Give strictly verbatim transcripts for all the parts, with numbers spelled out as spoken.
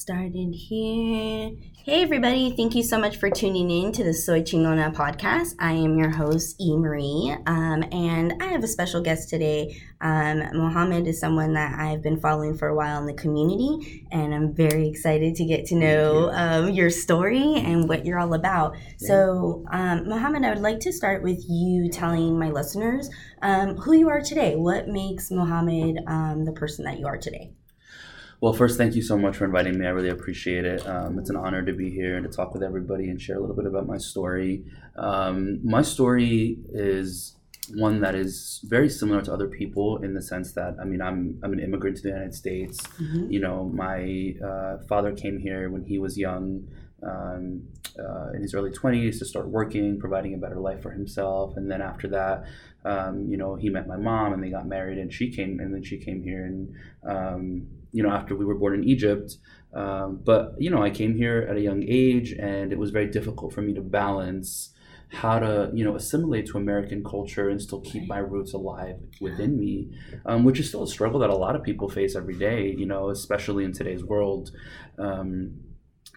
started here. Hey, everybody. Thank you so much for tuning in to the Soy Chingona podcast. I am your host, E. Marie, um, and I have a special guest today. Um, Mohammed is someone that I've been following for a while in the community, and I'm very excited to get to know um, your story and what you're all about. So, um, Mohammed, I would like to start with you telling my listeners um, who you are today. What makes Mohammed um, the person that you are today? Well, first, thank you so much for inviting me. I really appreciate it. Um, it's an honor to be here and to talk with everybody and share a little bit about my story. Um, my story is one that is very similar to other people in the sense that, I mean, I'm I'm an immigrant to the United States. Mm-hmm. You know, my uh, father came here when he was young, um, uh, in his early twenties, to start working, providing a better life for himself. And then after that, um, you know, he met my mom and they got married, and she came, and then she came here and, um, you know, after we were born in Egypt. Um, but, you know, I came here at a young age, and it was very difficult for me to balance how to, you know, assimilate to American culture and still keep my roots alive within me, um, which is still a struggle that a lot of people face every day, you know, especially in today's world. Um,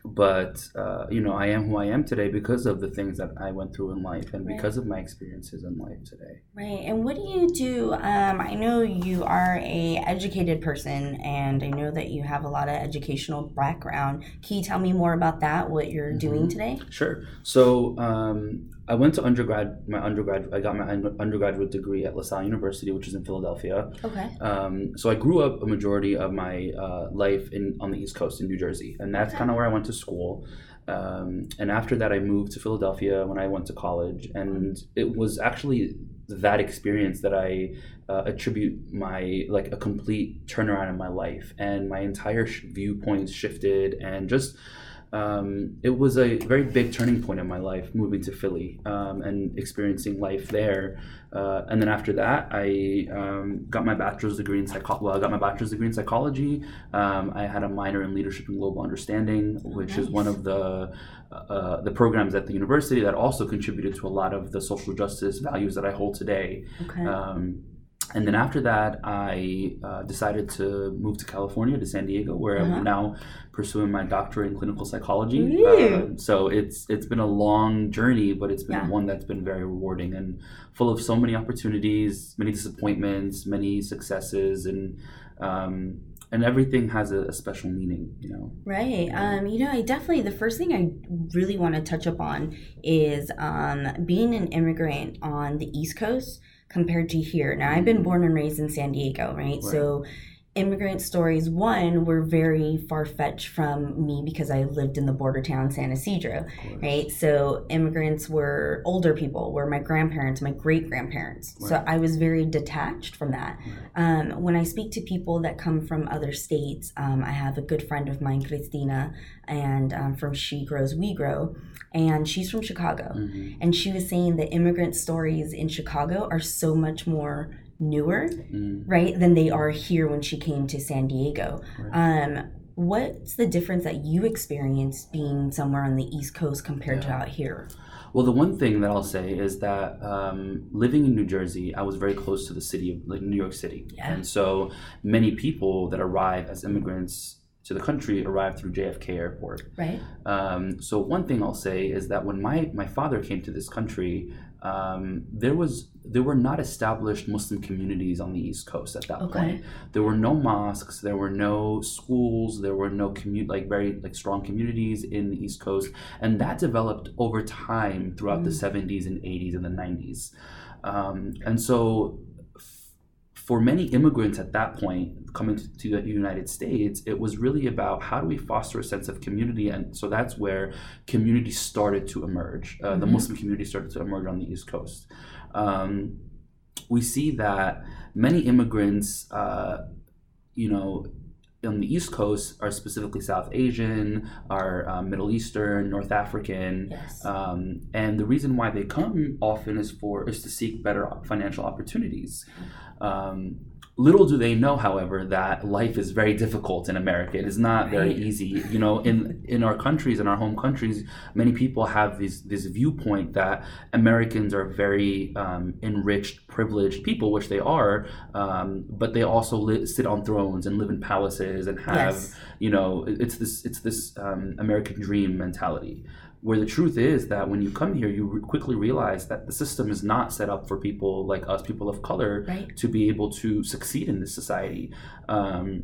but, uh, you know, I am who I am today because of the things that I went through in life and right. because of my experiences in life today. Right. And what do you do? Um, I know you are a educated person, and I know that you have a lot of educational background. Can you tell me more about that, what you're mm-hmm. doing today? Sure. So um, I went to undergrad, my undergrad, I got my undergraduate degree at La Salle University, which is in Philadelphia. Okay. Um, so I grew up a majority of my uh, life in on the East Coast in New Jersey, and that's okay. kind of where I went to school. Um, and after that, I moved to Philadelphia when I went to college, and it was actually that experience that I uh, attribute my, like, a complete turnaround in my life, and my entire sh- viewpoints shifted, and just... Um, it was a very big turning point in my life, moving to Philly um, and experiencing life there. Uh, and then after that, I um, got my bachelor's degree in psycho- well, I got my bachelor's degree in psychology. Um, I had a minor in leadership and global understanding, which nice. is one of the uh, the programs at the university that also contributed to a lot of the social justice values that I hold today. Okay. Um, And then after that, I uh, decided to move to California, to San Diego, where uh-huh. I'm now pursuing my doctorate in clinical psychology. Uh, so it's it's been a long journey, but it's been yeah. one that's been very rewarding and full of so many opportunities, many disappointments, many successes, and um, and everything has a, a special meaning, you know. Right. Um, you know, I definitely, the first thing I really want to touch upon is um, being an immigrant on the East Coast compared to here. Now, I've been born and raised in San Diego, right? right. So immigrant stories, one, were very far-fetched from me because I lived in the border town, San Ysidro, right? So immigrants were older people, were my grandparents, my great-grandparents. Right. So I was very detached from that. Right. Um, when I speak to people that come from other states, um, I have a good friend of mine, Christina, and um, from She Grows, We Grow, and she's from Chicago. Mm-hmm. And she was saying the immigrant stories in Chicago are so much more newer, mm. right, than they are here when she came to San Diego. Right. Um, what's the difference that you experienced being somewhere on the East Coast compared yeah. to out here? Well, the one thing that I'll say is that um, living in New Jersey, I was very close to the city, of like New York City. Yeah. And so many people that arrive as immigrants to the country arrived through J F K Airport. Right. Um, so one thing I'll say is that when my, my father came to this country, um, there was there were not established Muslim communities on the East Coast at that okay. point. There were no mosques, there were no schools, there were no commu- like very like strong communities in the East Coast, and that developed over time throughout mm. the seventies and eighties and the nineties, um, and so. For many immigrants at that point coming to the United States, it was really about how do we foster a sense of community, and so that's where community started to emerge. Uh, mm-hmm. The Muslim community started to emerge on the East Coast. Um, we see that many immigrants, uh, you know, on the East Coast are specifically South Asian, are uh, Middle Eastern, North African, yes. um, and the reason why they come often is for is to seek better financial opportunities. Um, Little do they know, however, that life is very difficult in America. It is not very easy. You know, in in our countries, in our home countries, many people have this, this viewpoint that Americans are very um, enriched, privileged people, which they are, um, but they also li- sit on thrones and live in palaces and have, yes. you know, it's this, it's this um, American dream mentality. Where the truth is that when you come here, you re- quickly realize that the system is not set up for people like us, people of color, right. to be able to succeed in this society. Um,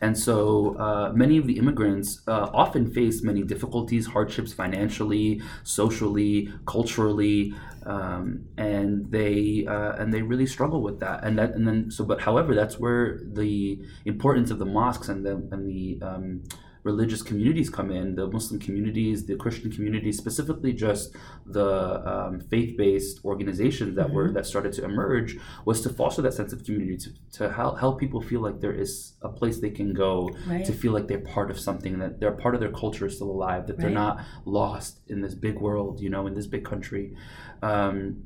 and so uh, many of the immigrants uh, often face many difficulties, hardships financially, socially, culturally, um, and they uh, and they really struggle with that. And that and then so, but however, that's where the importance of the mosques and the and the um, religious communities come in, the Muslim communities, the Christian communities, specifically just the um, faith-based organizations that mm-hmm. were that started to emerge, was to foster that sense of community, to, to help, help people feel like there is a place they can go, right. to feel like they're part of something, that they're part of their culture is still alive, that right. they're not lost in this big world, you know, in this big country. Um,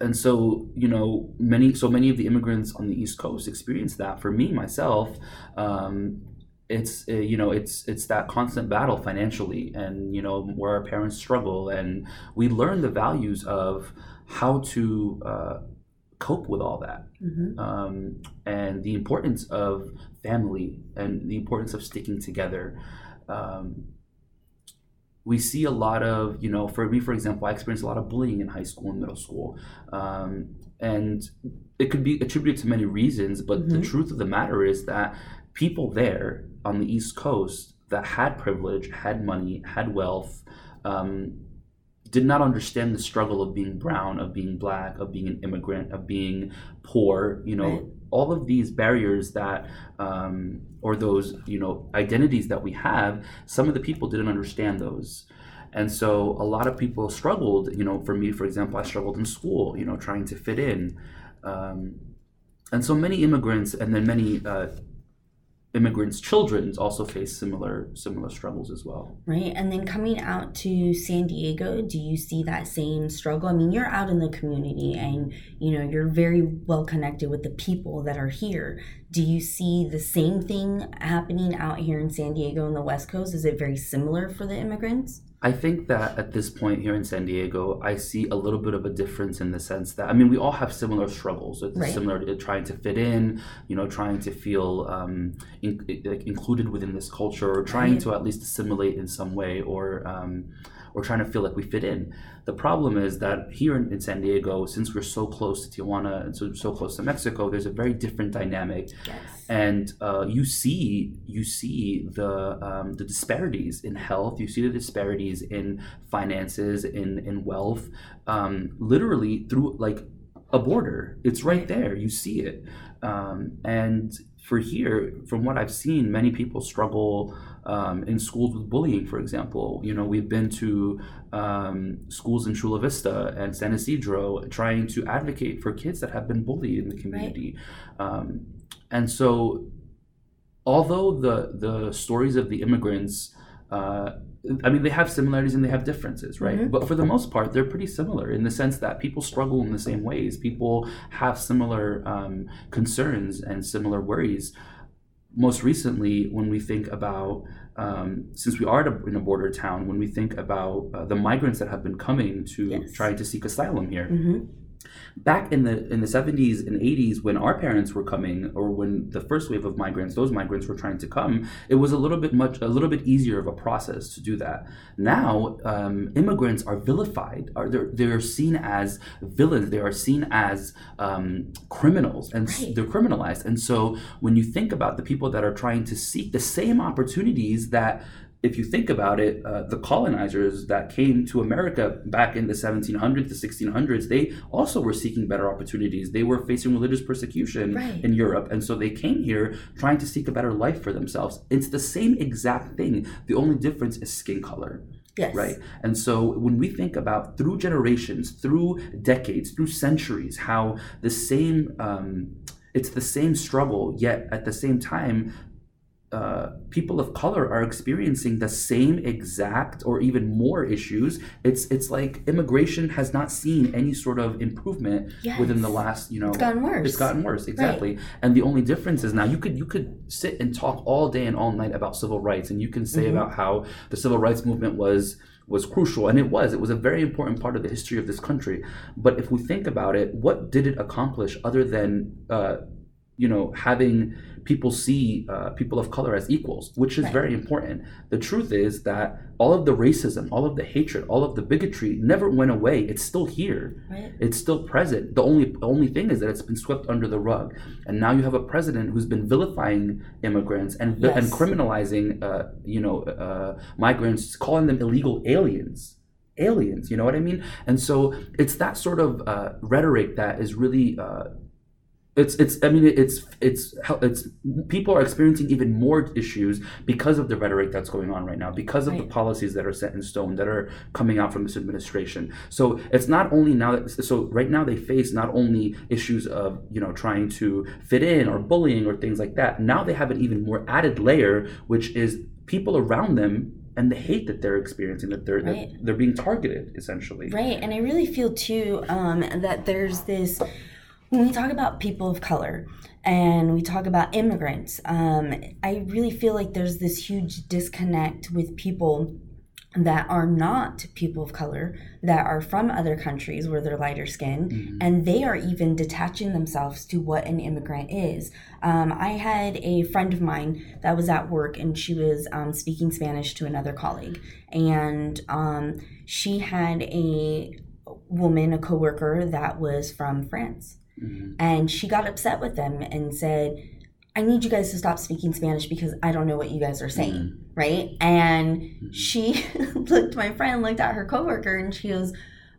And so, you know, many so many of the immigrants on the East Coast experience that. For me, myself, um, It's uh, you know it's it's that constant battle financially, and you know where our parents struggle, and we learn the values of how to uh, cope with all that, mm-hmm. um, and the importance of family and the importance of sticking together. Um, we see a lot of you know for me, for example, I experienced a lot of bullying in high school and middle school, um, and it could be attributed to many reasons, but mm-hmm. the truth of the matter is that people there on the East Coast that had privilege, had money, had wealth, um, did not understand the struggle of being brown, of being black, of being an immigrant, of being poor, you know, right. all of these barriers that, um, or those, you know, identities that we have, some of the people didn't understand those. And so a lot of people struggled, you know, for me, for example, I struggled in school, you know, trying to fit in. Um, and so many immigrants and then many, uh, immigrants' children also face similar similar struggles as well. Right. And then coming out to San Diego, do you see that same struggle? I mean, you're out in the community and, you know, you're very well connected with the people that are here. Do you see the same thing happening out here in San Diego and the West Coast? Is it very similar for the immigrants? I think that at this point here in San Diego, I see a little bit of a difference in the sense that, I mean, we all have similar struggles. It's right. similar to trying to fit in, you know, trying to feel um, in, like included within this culture, or trying right. to at least assimilate in some way, or um, or trying to feel like we fit in. The problem is that here in, in San Diego, since we're so close to Tijuana and so, so close to Mexico, there's a very different dynamic. Yes. And uh, you see you see the um, the disparities in health. You see the disparities in finances, in in wealth, um, literally through like a border. It's right there. You see it. Um, and for here, from what I've seen, many people struggle um, in schools with bullying, for example. You know, we've been to um, schools in Chula Vista and San Isidro trying to advocate for kids that have been bullied in the community. Right. Um, and so, although the, the stories of the immigrants uh, I mean, they have similarities and they have differences, right? Mm-hmm. But for the most part, they're pretty similar in the sense that people struggle in the same ways. People have similar um, concerns and similar worries. Most recently, when we think about, um, since we are in a border town, when we think about uh, the migrants that have been coming to yes. try to seek asylum here. Mm-hmm. Back in the in the seventies and eighties, when our parents were coming, or when the first wave of migrants, those migrants were trying to come, it was a little bit much, a little bit easier of a process to do that. Now, um, immigrants are vilified; are they're they're seen as villains. They are seen as um, criminals, and right. they're criminalized. And so, when you think about the people that are trying to seek the same opportunities that. If you think about it, uh, the colonizers that came to America back in the seventeen hundreds, the sixteen hundreds, they also were seeking better opportunities. They were facing religious persecution right. in Europe. And so they came here trying to seek a better life for themselves. It's the same exact thing. The only difference is skin color. Yes. Right. And so when we think about through generations, through decades, through centuries, how the same, um, it's the same struggle, yet at the same time, uh, people of color are experiencing the same exact or even more issues. It's it's like immigration has not seen any sort of improvement yes. within the last, you know, it's gotten worse. It's gotten worse, exactly. Right. And the only difference is now you could you could sit and talk all day and all night about civil rights, and you can say mm-hmm. about how the civil rights movement was was crucial, and it was. It was a very important part of the history of this country. But if we think about it, what did it accomplish other than uh, you know, having people see uh, people of color as equals, which is right. very important. The truth is that all of the racism, all of the hatred, all of the bigotry never went away. It's still here. Right. It's still present. The only only thing is that it's been swept under the rug. And now you have a president who's been vilifying immigrants and yes. and criminalizing, uh, you know, uh, migrants, calling them illegal aliens. Aliens, you know what I mean? And so it's that sort of uh, rhetoric that is really... Uh, It's, it's, I mean, it's, it's, it's, people are experiencing even more issues because of the rhetoric that's going on right now, because of right. the policies that are set in stone that are coming out from this administration. So it's not only now that, so right now they face not only issues of, you know, trying to fit in or bullying or things like that. Now they have an even more added layer, which is people around them and the hate that they're experiencing, that they're, right. that they're being targeted essentially. Right. And I really feel too, um, that there's this, when we talk about people of color and we talk about immigrants, um, I really feel like there's this huge disconnect with people that are not people of color, that are from other countries where they're lighter skinned, mm-hmm. and they are even detaching themselves to what an immigrant is. Um, I had a friend of mine that was at work, and she was um, speaking Spanish to another colleague, and um, she had a woman, a coworker that was from France. Mm-hmm. And she got upset with them and said, I need you guys to stop speaking Spanish because I don't know what you guys are saying, mm-hmm. right? And mm-hmm. she looked, my friend looked at her coworker and she goes,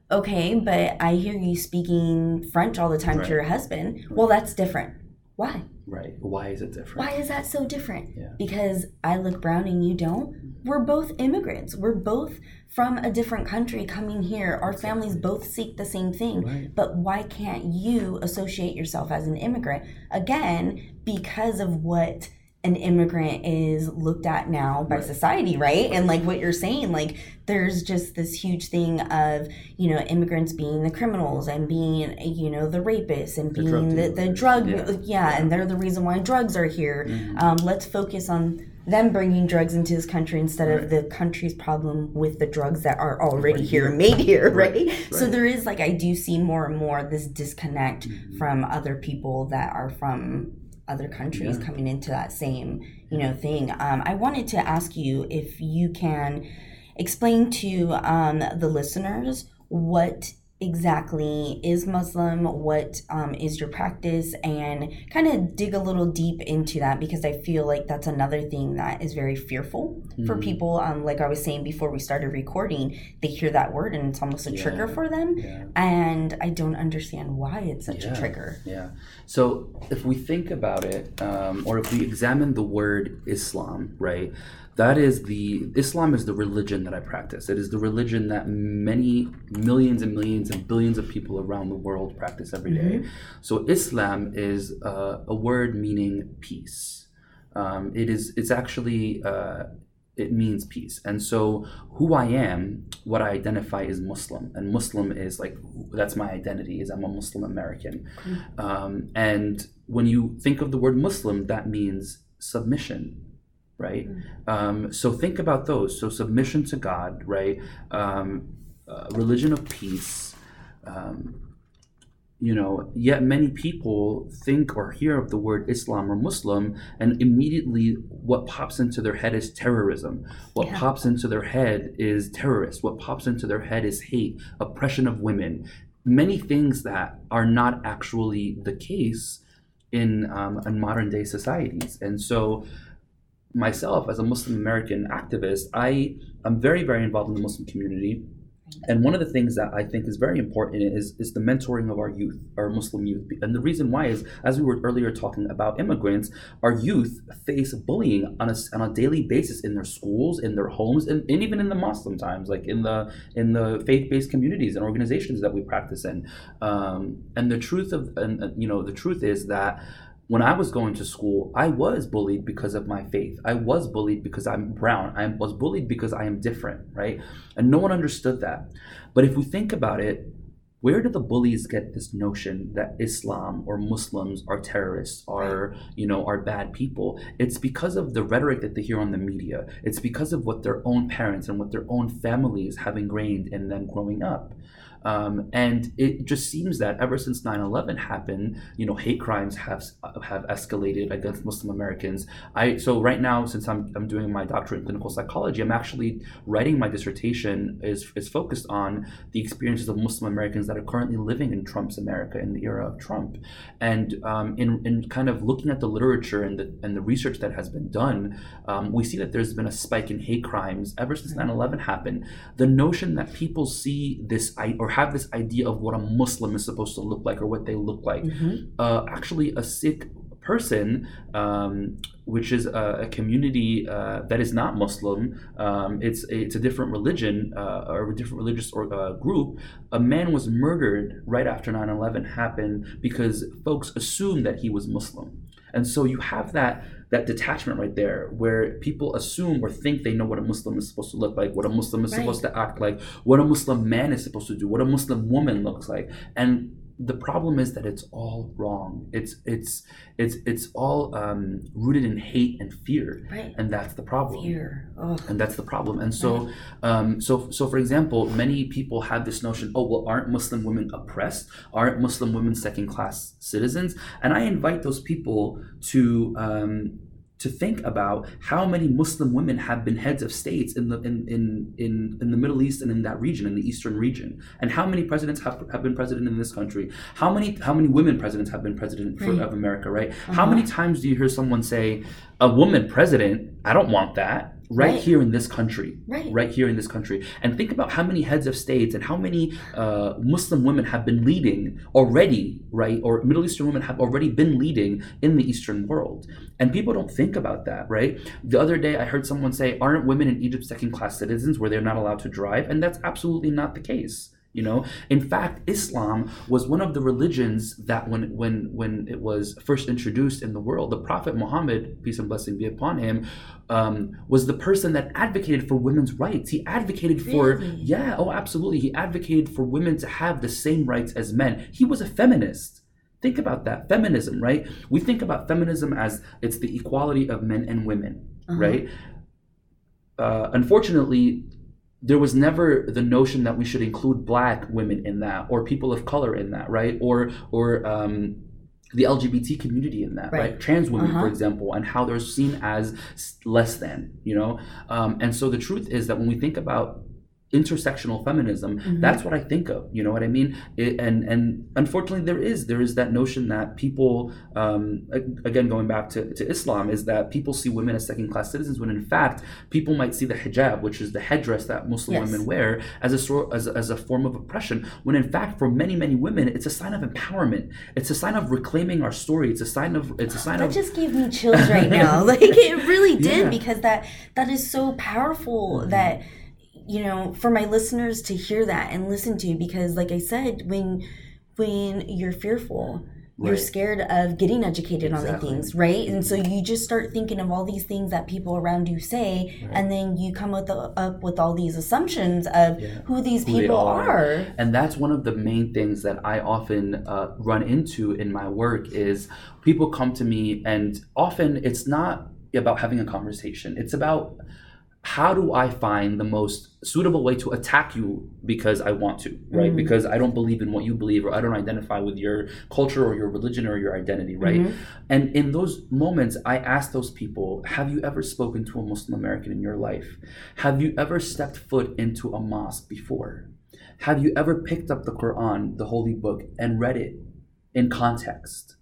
okay, but I hear you speaking French all the time right. to your husband. Right. Well, that's different. Why? Right. Why is it different? Why is that so different? Yeah. Because I look brown and you don't. We're both immigrants. We're both from a different country coming here. Our families both seek the same thing. Right. But why can't you associate yourself as an immigrant? Again, because of what an immigrant is looked at now by right. society, right? And like what you're saying, like there's just this huge thing of, you know, immigrants being the criminals and being, you know, the rapists and the being drug the, the drug, yeah. Yeah, yeah, and they're the reason why drugs are here. Mm-hmm. Um, let's focus on them bringing drugs into this country instead right. of the country's problem with the drugs that are already right. here, made here, right? Right? Right? So there is like, I do see more and more this disconnect mm-hmm. from other people that are from other countries yeah. coming into that same, you know, thing. Um, I wanted to ask you if you can explain to um, the listeners what exactly is Muslim, what um, is your practice, and kind of dig a little deep into that, because I feel like that's another thing that is very fearful mm-hmm. for people. Um, like I was saying before we started recording, they hear that word and it's almost a yeah. trigger for them, yeah. and I don't understand why it's such yeah. a trigger. Yeah. So if we think about it, um, or if we examine the word Islam, right? That is the, Islam is the religion that I practice. It is the religion that many millions and millions and billions of people around the world practice every day. Mm-hmm. So Islam is uh, a word meaning peace. Um, it is, it's actually, uh, it means peace. And so who I am, what I identify is Muslim. And Muslim is like, that's my identity, is I'm a Muslim American. Mm-hmm. Um, and when you think of the word Muslim, that means submission. Right? Um, so think about those. So submission to God, right? Um, uh, religion of peace. Um, you know, yet many people think or hear of the word Islam or Muslim, and immediately what pops into their head is terrorism. What yeah. pops into their head is terrorists. What pops into their head is hate, oppression of women. Many things that are not actually the case in, um, in modern day societies. And so myself, as a Muslim American activist, I am very, very involved in the Muslim community. And one of the things that I think is very important is, is the mentoring of our youth, our Muslim youth. And the reason why is, as we were earlier talking about immigrants, our youth face bullying on a, on a daily basis in their schools, in their homes, and, and even in the mosque sometimes, like in the in the faith-based communities and organizations that we practice in. Um, and the truth of, and, you know, the truth is that When I was going to school, I was bullied because of my faith. I was bullied because I'm brown. I was bullied because I am different, right? And no one understood that. But if we think about it, where do the bullies get this notion that Islam or Muslims are terrorists, are, you know, are bad people? It's because of the rhetoric that they hear on the media. It's because of what their own parents and what their own families have ingrained in them growing up. Um, and it just seems that ever since nine eleven happened, you know, hate crimes have have escalated against Muslim Americans. I so right now, since I'm I'm doing my doctorate in clinical psychology, I'm actually writing my dissertation is is focused on the experiences of Muslim Americans that are currently living in Trump's America in the era of Trump, and um, in in kind of looking at the literature and the and the research that has been done, um, we see that there's been a spike in hate crimes ever since nine eleven happened. The notion that people see this or have this idea of what a Muslim is supposed to look like or what they look like. Mm-hmm. Uh, actually, a Sikh person, um, which is a, a community uh, that is not Muslim, um, it's it's a different religion uh, or a different religious or, uh, group. A man was murdered right after nine eleven happened because folks assumed that he was Muslim. And so you have that that detachment right there where people assume or think they know what a Muslim is supposed to look like, what a Muslim is right. supposed to act like, what a Muslim man is supposed to do, what a Muslim woman looks like. And the problem is that it's all wrong. It's it's it's it's all um, rooted in hate and fear, right. and that's the problem. Fear, oh. and that's the problem. And so, um, so so for example, many people have this notion: oh, well, aren't Muslim women oppressed? Aren't Muslim women second-class citizens? And I invite those people to. Um, to think about how many Muslim women have been heads of states in the in, in, in, in the Middle East and in that region, in the Eastern region. And how many presidents have, have been president in this country? How many how many women presidents have been president for, right. of America, right? Uh-huh. How many times do you hear someone say, a woman president, I don't want that. Right, right here in this country, right. right here in this country. And think about how many heads of states and how many uh, Muslim women have been leading already, right? Or Middle Eastern women have already been leading in the Eastern world. And people don't think about that, right? The other day I heard someone say, aren't women in Egypt second-class citizens where they're not allowed to drive? And that's absolutely not the case. You know, in fact, Islam was one of the religions that when when when it was first introduced in the world, the Prophet Muhammad, peace and blessing be upon him, um, was the person that advocated for women's rights. He advocated for, really? yeah, oh, absolutely. He advocated for women to have the same rights as men. He was a feminist. Think about that. Feminism, right? We think about feminism as it's the equality of men and women, uh-huh. right? Uh, unfortunately, there was never the notion that we should include Black women in that, or people of color in that, right? Or or um, the L G B T community in that, right? right? Trans women, uh-huh. for example, and how they're seen as less than, you know? Um, and so the truth is that when we think about intersectional feminism, mm-hmm. that's what I think of, you know what I mean? It, and and unfortunately there is, there is that notion that people, um, again going back to, to Islam, is that people see women as second-class citizens when in fact people might see the hijab, which is the headdress that Muslim yes. women wear, as a, sort, as, as a form of oppression, when in fact for many, many women it's a sign of empowerment. It's a sign of reclaiming our story. It's a sign of, it's a sign that of... That just gave me chills right now. Like it really did yeah. because that that is so powerful mm-hmm. that you know, for my listeners to hear that and listen to, because like I said, when when you're fearful, right. you're scared of getting educated exactly. on the things, right? And so you just start thinking of all these things that people around you say, right. and then you come with the, up with all these assumptions of yeah. who these who people are. are. And that's one of the main things that I often uh, run into in my work is people come to me, and often it's not about having a conversation. It's about, how do I find the most suitable way to attack you because I want to, right? Mm-hmm. Because I don't believe in what you believe, or I don't identify with your culture or your religion or your identity, right? Mm-hmm. And in those moments, I ask those people, have you ever spoken to a Muslim American in your life? Have you ever stepped foot into a mosque before? Have you ever picked up the Quran, the holy book, and read it in context?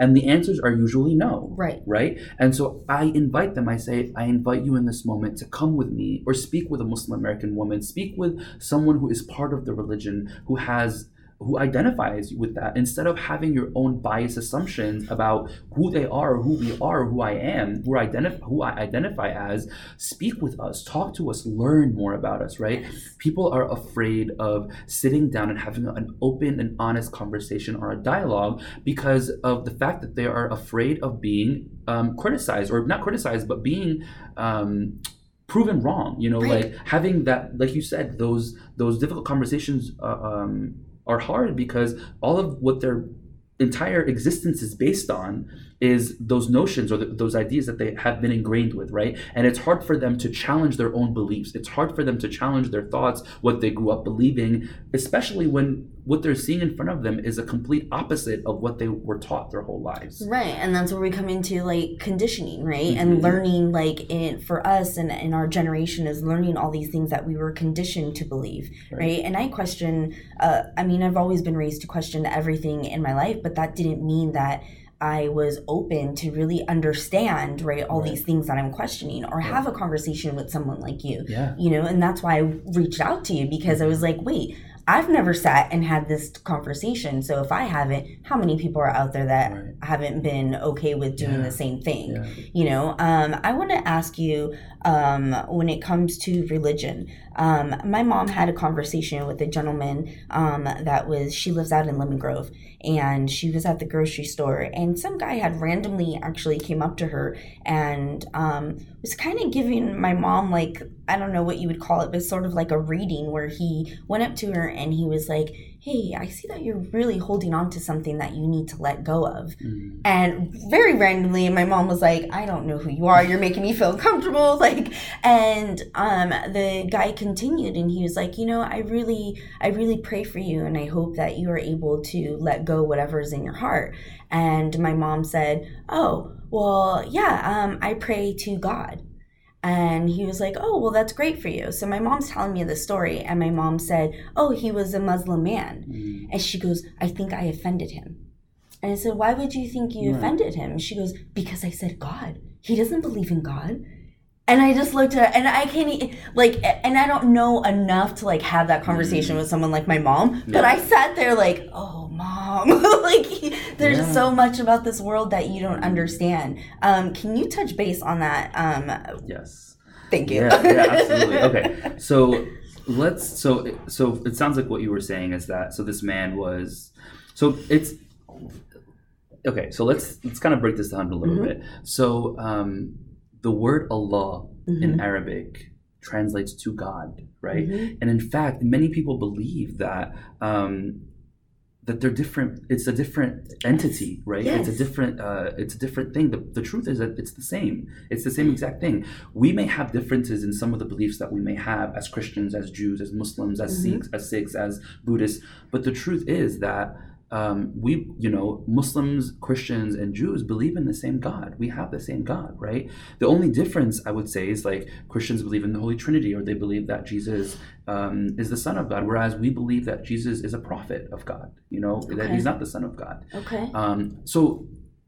And the answers are usually no, right? Right. And so I invite them, I say, I invite you in this moment to come with me or speak with a Muslim American woman, speak with someone who is part of the religion, who has who identifies with that, instead of having your own biased assumptions about who they are, who we are, who I am, who I identify, who I identify as. Speak with us, talk to us, learn more about us, right? People are afraid of sitting down and having an open and honest conversation or a dialogue because of the fact that they are afraid of being um, criticized, or not criticized, but being um, proven wrong. You know, right. Like having that, like you said, those those difficult conversations uh, um, are hard because all of what their entire existence is based on is those notions or the, those ideas that they have been ingrained with, right? And it's hard for them to challenge their own beliefs. It's hard for them to challenge their thoughts, what they grew up believing, especially when what they're seeing in front of them is a complete opposite of what they were taught their whole lives. Right, and that's where we come into like conditioning, right? Mm-hmm. And learning, like in, for us and in our generation, is learning all these things that we were conditioned to believe, right? right? And I question, uh, I mean, I've always been raised to question everything in my life, but that didn't mean that I was open to really understand, right, all right. these things that I'm questioning, or right. have a conversation with someone like you, yeah. you know, and that's why I reached out to you, because I was like, wait, I've never sat and had this conversation. So if I haven't, how many people are out there that right. haven't been okay with doing yeah. the same thing, yeah. you know? Um, I want to ask you, um, when it comes to religion, um, my mom had a conversation with a gentleman um, that was, she lives out in Lemon Grove, and she was at the grocery store, and some guy had randomly actually came up to her and um, was kind of giving my mom, like, I don't know what you would call it, but sort of like a reading, where he went up to her and he was like, hey, I see that you're really holding on to something that you need to let go of. Mm. And very randomly, my mom was like, I don't know who you are. You're making me feel uncomfortable. Like, and um, the guy continued, and he was like, you know, I really, I really pray for you, and I hope that you are able to let go whatever's in your heart. And my mom said, oh, well, yeah, um, I pray to God. And he was like, oh, well, that's great for you. So my mom's telling me the story, and my mom said, oh, he was a Muslim man. Mm. And she goes, I think I offended him. And I said, why would you think you yeah. offended him? And she goes, because I said God. He doesn't believe in God. And I just looked at her, and I can't, like, and I don't know enough to, like, have that conversation mm. with someone like my mom. No. But I sat there like, oh, mom. Like, there's yeah. so much about this world that you don't understand. Um, can you touch base on that? Um, yes. Thank you. Yeah, yeah, absolutely. Okay. So let's, so, so it sounds like what you were saying is that, so this man was, so it's, okay, so let's, let's kind of break this down a little mm-hmm. bit. So, um, the word Allah mm-hmm. in Arabic translates to God, right? Mm-hmm. And in fact, many people believe that um, that they're different. It's a different entity, right? Yes. It's a different. Uh, it's a different thing. The, the truth is that it's the same. It's the same exact thing. We may have differences in some of the beliefs that we may have as Christians, as Jews, as Muslims, as mm-hmm. Sikhs, as Sikhs, as Buddhists. But the truth is that. Um, we, you know, Muslims, Christians, and Jews believe in the same God. We have the same God, right? The only difference, I would say, is like Christians believe in the Holy Trinity, or they believe that Jesus um, is the Son of God, whereas we believe that Jesus is a prophet of God, you know, okay. that he's not the Son of God. Okay. Um, so,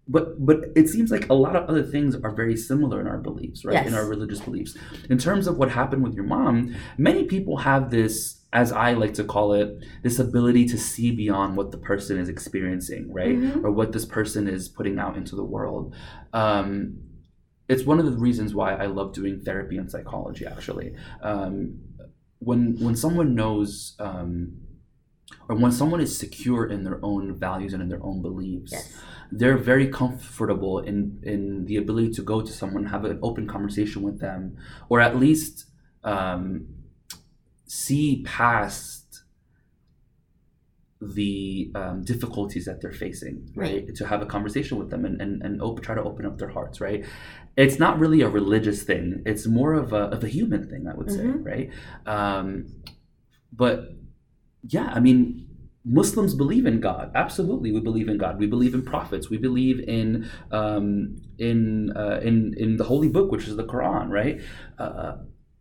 but but it seems like a lot of other things are very similar in our beliefs, right? Yes. In our religious beliefs. In terms of what happened with your mom, many people have this, as I like to call it, this ability to see beyond what the person is experiencing, right? Mm-hmm. Or what this person is putting out into the world. Um, it's one of the reasons why I love doing therapy and psychology, actually. Um, when when someone knows, um, or when someone is secure in their own values and in their own beliefs, yes. they're very comfortable in, in the ability to go to someone, have an open conversation with them, or at least, um, see past the um, difficulties that they're facing, right? right? To have a conversation with them and, and, and op- try to open up their hearts, right? It's not really a religious thing. It's more of a, of a human thing, I would mm-hmm. say, right? Um, but yeah, I mean, Muslims believe in God. Absolutely, we believe in God. We believe in prophets. We believe in um, in, uh, in, in the Holy Book, which is the Quran, right? Uh,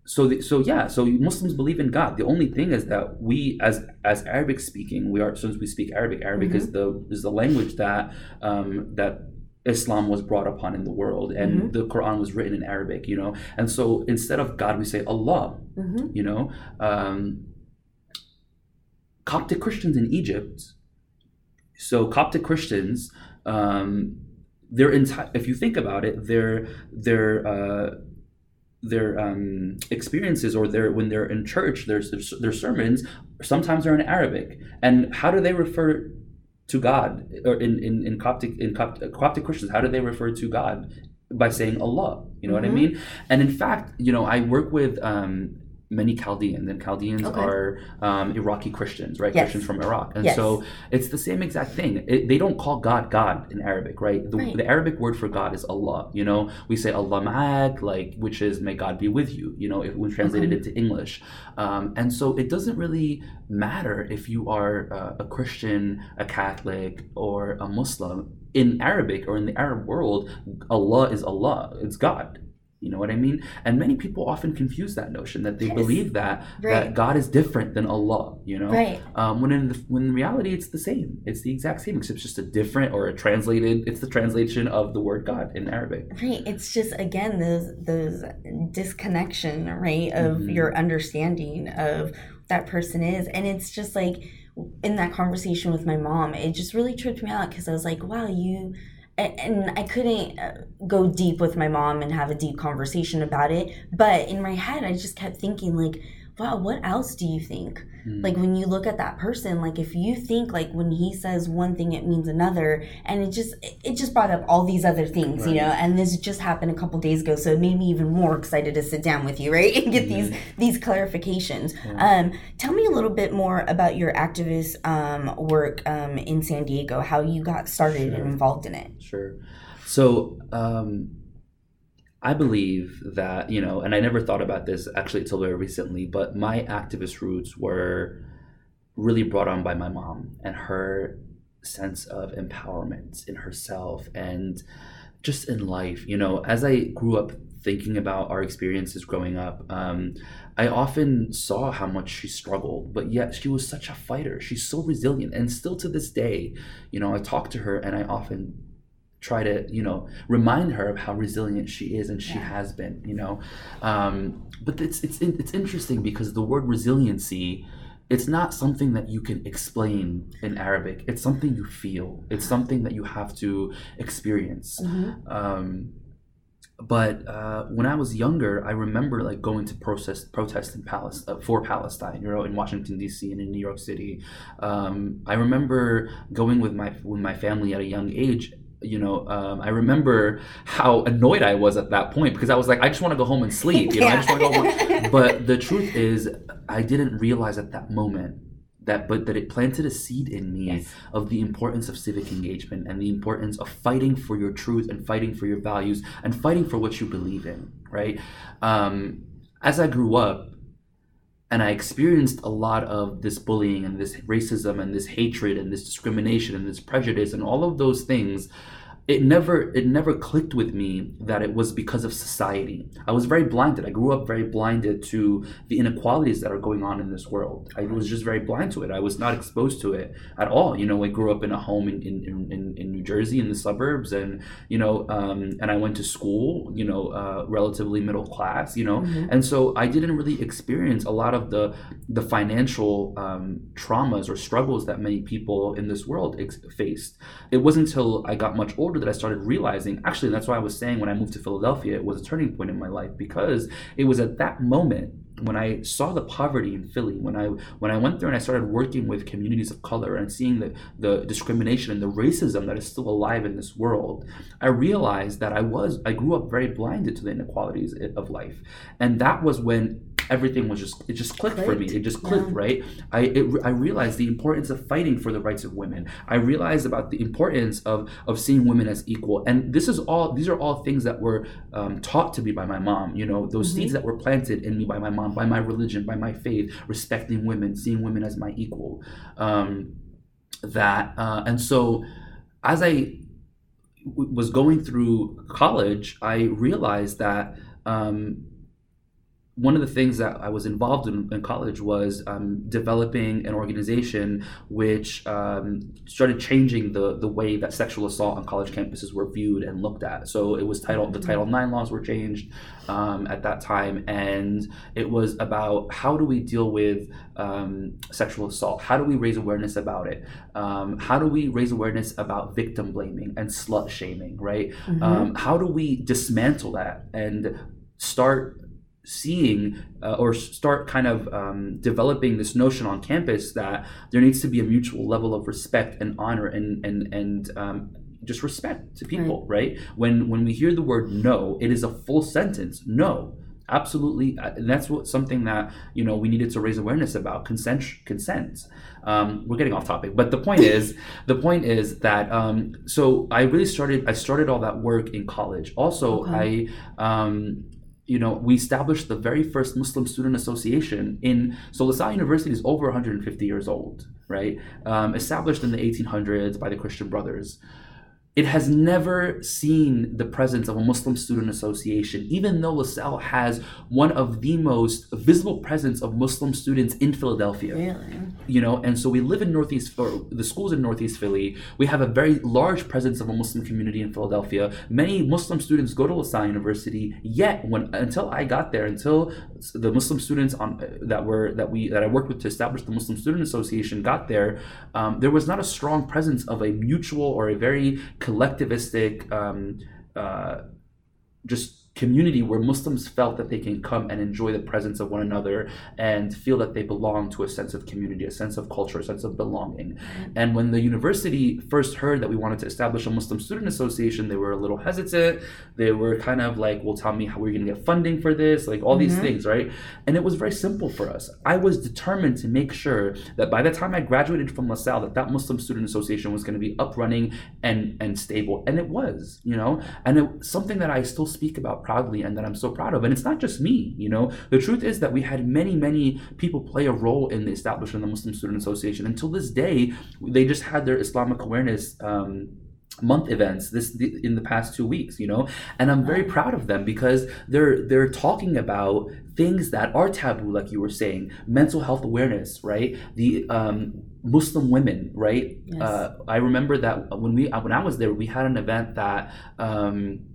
So, the, so yeah, so Muslims believe in God. The only thing is that we, as as Arabic speaking, we are, since we speak Arabic, Arabic mm-hmm. is the is the language that um, that Islam was brought upon in the world, and mm-hmm. the Quran was written in Arabic, you know. And so instead of God, we say Allah, mm-hmm. you know. Um, Coptic Christians in Egypt. So Coptic Christians, um, their entire, if you think about it, their their uh, their um, experiences, or their when they're in church, their their sermons sometimes are in Arabic. And how do they refer to God, or in in, in Coptic in Coptic, Coptic Christians? How do they refer to God? By saying Allah. You know mm-hmm. what I mean? And in fact, you know, I work with. Um, many Chaldeans, and Chaldeans okay. are um, Iraqi Christians, right? Yes. Christians from Iraq. And yes. so it's the same exact thing. It, they don't call God God in Arabic, right? The, right? the Arabic word for God is Allah. You know, we say Allah ma'ak, like, which is may God be with you, you know, if we translated mm-hmm. it to English. Um, and so it doesn't really matter if you are uh, a Christian, a Catholic, or a Muslim. In Arabic, or in the Arab world, Allah is Allah, it's God. You know what I mean? And many people often confuse that notion that they yes. believe that right. that God is different than Allah, you know? Right. Um, when in the, when in reality, it's the same. It's the exact same, except it's just a different or a translated, it's the translation of the word God in Arabic. Right. It's just, again, those, those disconnection, right, of mm-hmm. your understanding of what that person is. And it's just like, in that conversation with my mom, it just really tripped me out, because I was like, wow, you... And I couldn't go deep with my mom and have a deep conversation about it. But in my head, I just kept thinking, like, wow, what else do you think? Mm. Like, when you look at that person, like, if you think, like, when he says one thing, it means another. And it just it just brought up all these other things, right. you know. And this just happened a couple days ago, so it made me even more excited to sit down with you, right, and get mm-hmm. these these clarifications. Yeah. Um, tell me a little bit more about your activist um, work um, in San Diego, how you got started sure. and involved in it. Sure. So... Um, I believe that, you know, and I never thought about this actually until very recently, but my activist roots were really brought on by my mom and her sense of empowerment in herself and just in life. You know, as I grew up thinking about our experiences growing up, um, I often saw how much she struggled, but yet she was such a fighter. She's so resilient. And still to this day, you know, I talk to her and I often try to, you know, remind her of how resilient she is, and she yeah. has been, you know. Um, but it's it's it's interesting because the word resiliency, it's not something that you can explain in Arabic. It's something you feel. It's something that you have to experience. Mm-hmm. Um, but uh, when I was younger, I remember like going to process, protest in Palis- uh, for Palestine, you know, in Washington, D C and in New York City. Um, I remember going with my with my family at a young age. You know, um, I remember how annoyed I was at that point because I was like, I just want to go home and sleep. You know, yeah. I just want to go home. But the truth is, I didn't realize at that moment that, but that it planted a seed in me yes. of the importance of civic engagement and the importance of fighting for your truth and fighting for your values and fighting for what you believe in. Right. Um, as I grew up, and I experienced a lot of this bullying and this racism and this hatred and this discrimination and this prejudice and all of those things. It never it never clicked with me that it was because of society. I was very blinded. I grew up very blinded to the inequalities that are going on in this world. I was just very blind to it. I was not exposed to it at all. You know, I grew up in a home in, in, in, in New Jersey in the suburbs, and, you know, um, and I went to school, you know, uh, relatively middle class, you know. Mm-hmm. And so I didn't really experience a lot of the the financial um, traumas or struggles that many people in this world ex- faced. It wasn't until I got much older that I started realizing, actually, that's why I was saying when I moved to Philadelphia, it was a turning point in my life, because it was at that moment when I saw the poverty in Philly, when I when I went there and I started working with communities of color and seeing the, the discrimination and the racism that is still alive in this world, I realized that I was, I grew up very blinded to the inequalities of life. And that was when everything was just, it just clicked right. for me. It just clicked, yeah. right? I it, I realized the importance of fighting for the rights of women. I realized about the importance of, of seeing women as equal. And this is all, these are all things that were um, taught to me by my mom, you know, those mm-hmm. seeds that were planted in me by my mom, by my religion, by my faith, respecting women, seeing women as my equal. Um, that, uh, and so as I w- was going through college, I realized that um, one of the things that I was involved in in college was um, developing an organization which um, started changing the the way that sexual assault on college campuses were viewed and looked at. So it was titled, the Title nine laws were changed um, at that time, and it was about how do we deal with um, sexual assault? How do we raise awareness about it? Um, how do we raise awareness about victim blaming and slut shaming, right? Mm-hmm. Um, how do we dismantle that and start seeing uh, or start kind of um, developing this notion on campus that there needs to be a mutual level of respect and honor and and and um, just respect to people, right? right? When when we hear the word no, it is a full sentence. No, absolutely, and that's what something that you know we needed to raise awareness about. Consent, consent. Um, we're getting off topic, but the point is, the point is that um, so I really started. I started all that work in college. Also, okay. I. Um, You know, we established the very first Muslim Student Association in, so La Salle University is over one hundred fifty years old, right? Um, established in the eighteen hundreds by the Christian Brothers. It has never seen the presence of a Muslim Student Association, even though La Salle has one of the most visible presence of Muslim students in Philadelphia. Really? You know, and so we live in Northeast, or the schools in Northeast Philly. We have a very large presence of a Muslim community in Philadelphia. Many Muslim students go to La Salle University. Yet, when until I got there, until the Muslim students on that were that we that I worked with to establish the Muslim Student Association got there, um, there was not a strong presence of a mutual or a very collectivistic, um, uh, just community where Muslims felt that they can come and enjoy the presence of one another and feel that they belong to a sense of community, a sense of culture, a sense of belonging. And when the university first heard that we wanted to establish a Muslim Student Association, they were a little hesitant. They were kind of like, well, tell me how we're going to get funding for this, like all mm-hmm. these things, right? And it was very simple for us. I was determined to make sure that by the time I graduated from La Salle, that that Muslim Student Association was going to be up, running, and, and stable. And it was, you know, and it, something that I still speak about proudly and that I'm so proud of. And it's not just me, you know. The truth is that we had many, many people play a role in the establishment of the Muslim Student Association. Until this day, they just had their Islamic Awareness um, Month events this the, in the past two weeks, you know. And I'm very proud of them because they're they're talking about things that are taboo, like you were saying, mental health awareness, right? The um, Muslim women, right? Yes. Uh, I remember that when we when I was there, we had an event that. Um,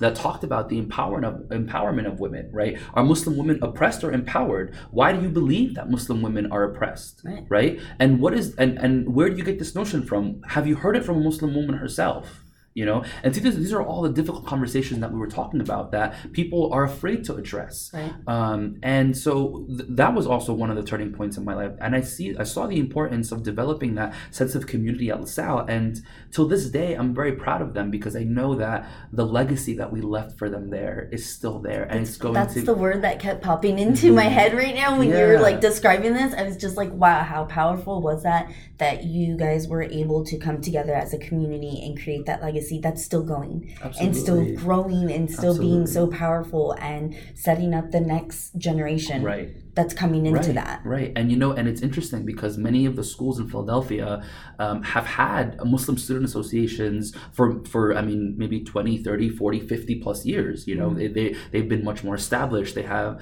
that talked about the empowerment of, empowerment of women, right? Are Muslim women oppressed or empowered? Why do you believe that Muslim women are oppressed, right? right? And what is and, and where do you get this notion from? Have you heard it from a Muslim woman herself? You know, and see, this, these are all the difficult conversations that we were talking about that people are afraid to address. Right. Um, and so th- that was also one of the turning points in my life. And I see, I saw the importance of developing that sense of community at La Salle. And till this day, I'm very proud of them because I know that the legacy that we left for them there is still there, and it's, it's going. That's to... the word that kept popping into mm-hmm. my head right now when yeah. you were like describing this. I was just like, wow, how powerful was that? That you guys were able to come together as a community and create that legacy. That's still going Absolutely. and still growing and still Absolutely. being so powerful and setting up the next generation right. that's coming into right. that. Right. And you know, and it's interesting because many of the schools in Philadelphia um, have had Muslim student associations for, for I mean, maybe twenty, thirty, forty, fifty plus years. You know, mm-hmm. they, they, they've been much more established. They have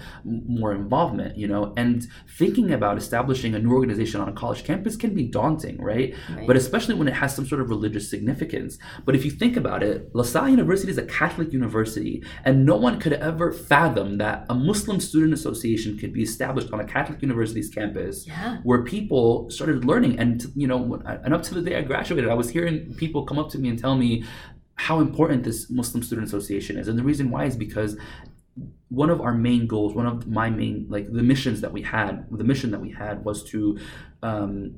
more involvement, you know, and thinking about establishing a new organization on a college campus can be daunting, right? right. But especially when it has some sort of religious significance. But if you think about it, La Salle University is a Catholic university, and no one could ever fathom that a Muslim student association could be established on a Catholic university's campus yeah. where people started learning. And you know, and up to the day I graduated, I was hearing people come up to me and tell me how important this Muslim Student Association is. And the reason why is because one of our main goals, one of my main, like the missions that we had, the mission that we had was to um,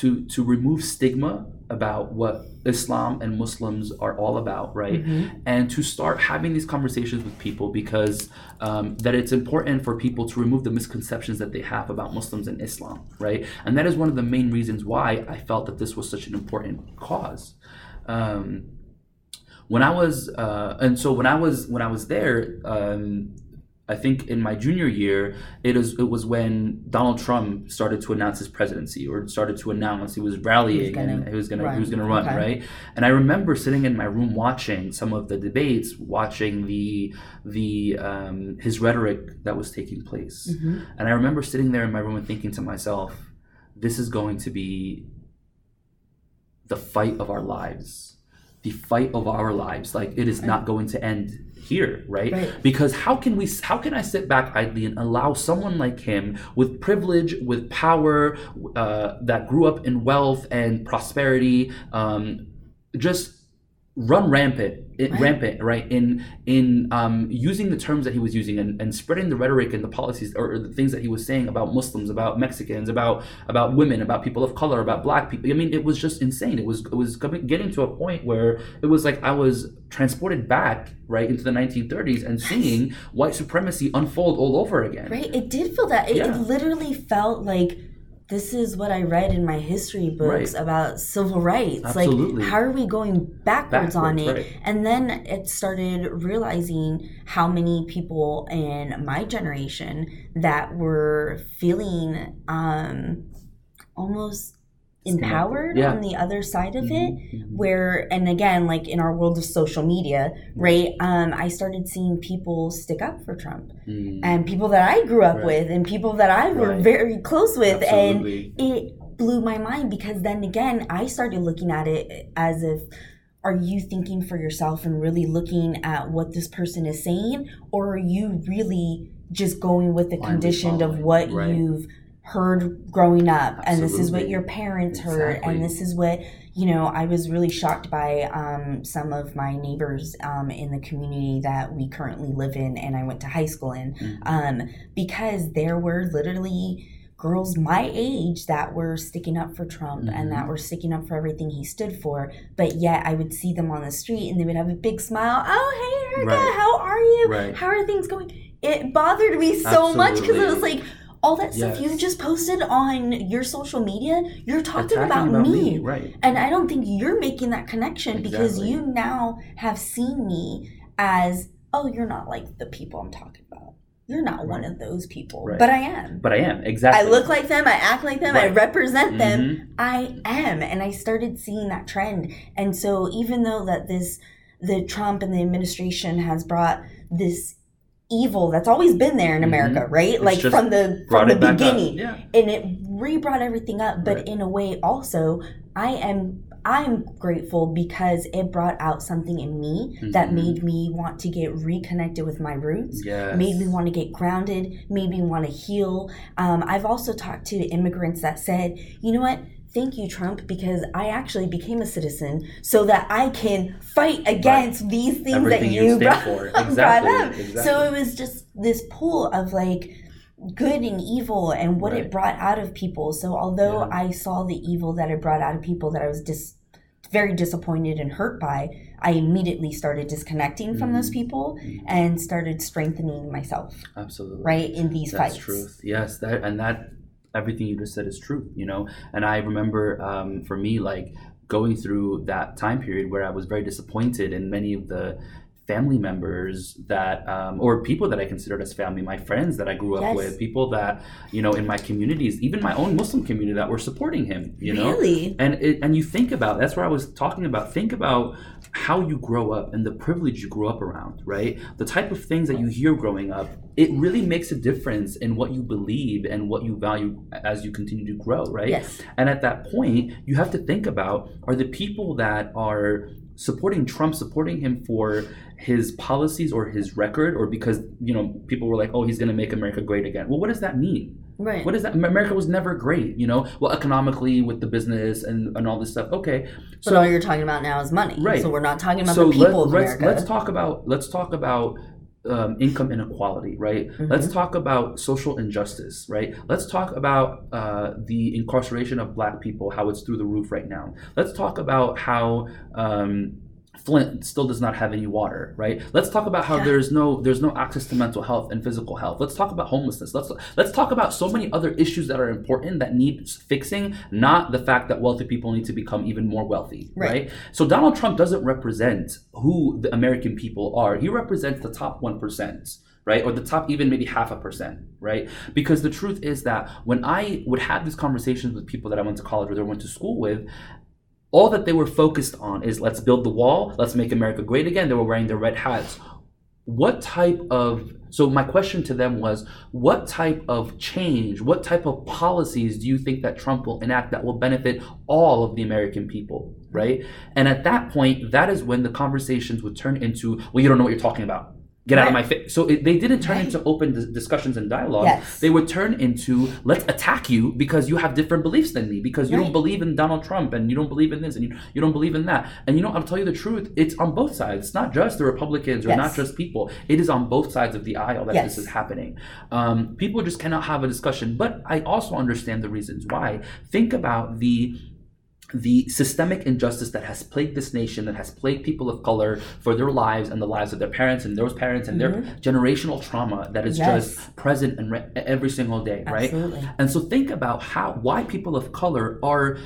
to to remove stigma about what Islam and Muslims are all about, right? Mm-hmm. And to start having these conversations with people because um, that it's important for people to remove the misconceptions that they have about Muslims and Islam, right? And that is one of the main reasons why I felt that this was such an important cause. Um, when I was, uh, and so when I was when I was there, um, I think in my junior year, it is it was when Donald Trump started to announce his presidency, or started to announce he was rallying he was gonna and he was gonna run. he was gonna run, okay. right? And I remember sitting in my room watching some of the debates, watching the the um, his rhetoric that was taking place, mm-hmm. and I remember sitting there in my room and thinking to myself, "This is going to be the fight of our lives, the fight of our lives. Like it is not going to end." Here, right? right? Because how can we? How can I sit back idly and allow someone like him, with privilege, with power, uh, that grew up in wealth and prosperity, um, just run rampant, right. rampant, right? In in um, using the terms that he was using and, and spreading the rhetoric and the policies or, or the things that he was saying about Muslims, about Mexicans, about about women, about people of color, about Black people. I mean, it was just insane. It was it was getting to a point where it was like I was transported back. Right into the nineteen thirties and seeing white supremacy unfold all over again. Right, it did feel that. It, yeah. it literally felt like this is what I read in my history books right. about civil rights. Absolutely. Like, how are we going backwards, backwards on it? Right. And then it started realizing how many people in my generation that were feeling um, almost... empowered yeah. on the other side of it, mm-hmm. where, and again, like in our world of social media, right, um, I started seeing people stick up for Trump mm. and people that I grew up right. with and people that I right. were very close with. Absolutely. And it blew my mind because then again, I started looking at it as if, are you thinking for yourself and really looking at what this person is saying? Or are you really just going with the conditioned of what right. you've heard growing up, and Absolutely. This is what your parents exactly. heard, and this is what, you know, I was really shocked by um, some of my neighbors um, in the community that we currently live in and I went to high school in, mm-hmm. um, because there were literally girls my age that were sticking up for Trump mm-hmm. and that were sticking up for everything he stood for, but yet I would see them on the street and they would have a big smile, oh, hey, Erica, right. how are you? Right. How are things going? It bothered me so Absolutely. Much because it was like, all that yes. stuff you just posted on your social media, you're talking about, about me. me. Right. And I don't think you're making that connection exactly. because you now have seen me as, oh, you're not like the people I'm talking about. You're not right. one of those people. Right. But I am. But I am, exactly. I look like them, I act like them, right. I represent mm-hmm. them. I am. And I started seeing that trend. And so even though that this, the Trump and the administration has brought this evil that's always been there in America, mm-hmm. right? It's like from the from the beginning, yeah. and it re-brought everything up. But right. in a way, also, I am I'm grateful because it brought out something in me mm-hmm. that made me want to get reconnected with my roots, yes. made me want to get grounded, made me want to heal. Um, I've also talked to immigrants that said, you know what? Thank you, Trump, because I actually became a citizen so that I can fight against right. these things Everything that you, you brought, for. Exactly. brought up. Exactly. So it was just this pull of like good and evil and what right. it brought out of people. So although yeah. I saw the evil that it brought out of people that I was dis- very disappointed and hurt by, I immediately started disconnecting mm-hmm. from those people mm-hmm. and started strengthening myself. Absolutely. Right? In these That's fights. That's truth. Yes. That, and that... everything you just said is true, you know? And I remember um, for me, like going through that time period where I was very disappointed in many of the family members that, um, or people that I considered as family, my friends that I grew up yes. with, people that, you know, in my communities, even my own Muslim community that were supporting him, you know? Really? And, it, and you think about, that's where I was talking about, think about how you grow up and the privilege you grew up around, right? The type of things that you hear growing up, it really makes a difference in what you believe and what you value as you continue to grow, right? Yes. And at that point, you have to think about, are the people that are supporting Trump, supporting him for his policies or his record, or because, you know, people were like, oh, he's going to make America great again. Well, what does that mean? Right. What is that? America was never great, you know? Well, economically with the business and, and all this stuff. Okay. So, but all you're talking about now is money. Right. So we're not talking about so the people let, of America. Let's, let's talk about, let's talk about um, income inequality, right? Mm-hmm. Let's talk about social injustice, right? Let's talk about uh, the incarceration of Black people, how it's through the roof right now. Let's talk about how... Um, Flint still does not have any water, right? Let's talk about how yeah. there's no there's no access to mental health and physical health. Let's talk about homelessness. Let's let's talk about so many other issues that are important that need fixing, not the fact that wealthy people need to become even more wealthy, right? right? So Donald Trump doesn't represent who the American people are. He represents the top one percent. right? Or the top even maybe half a percent, right? Because the truth is that when I would have these conversations with people that I went to college with or went to school with, all that they were focused on is let's build the wall, let's make America great again. They were wearing their red hats. What type of, so my question to them was, what type of change, what type of policies do you think that Trump will enact that will benefit all of the American people, right? And at that point, that is when the conversations would turn into, well, you don't know what you're talking about. Get right. out of my face. So it, they didn't turn right. into open dis- discussions and dialogue. Yes. They would turn into, let's attack you because you have different beliefs than me, because you right. don't believe in Donald Trump and you don't believe in this and you, you don't believe in that. And you know, I'll tell you the truth, it's on both sides. It's not just the Republicans or yes. not just people. It is on both sides of the aisle that yes. this is happening. Um, people just cannot have a discussion. But I also understand the reasons why. Think about the the systemic injustice that has plagued this nation, that has plagued people of color for their lives and the lives of their parents and those parents and mm-hmm. their generational trauma that is yes. just present and re- every single day, right? Absolutely. And so think about how why people of color are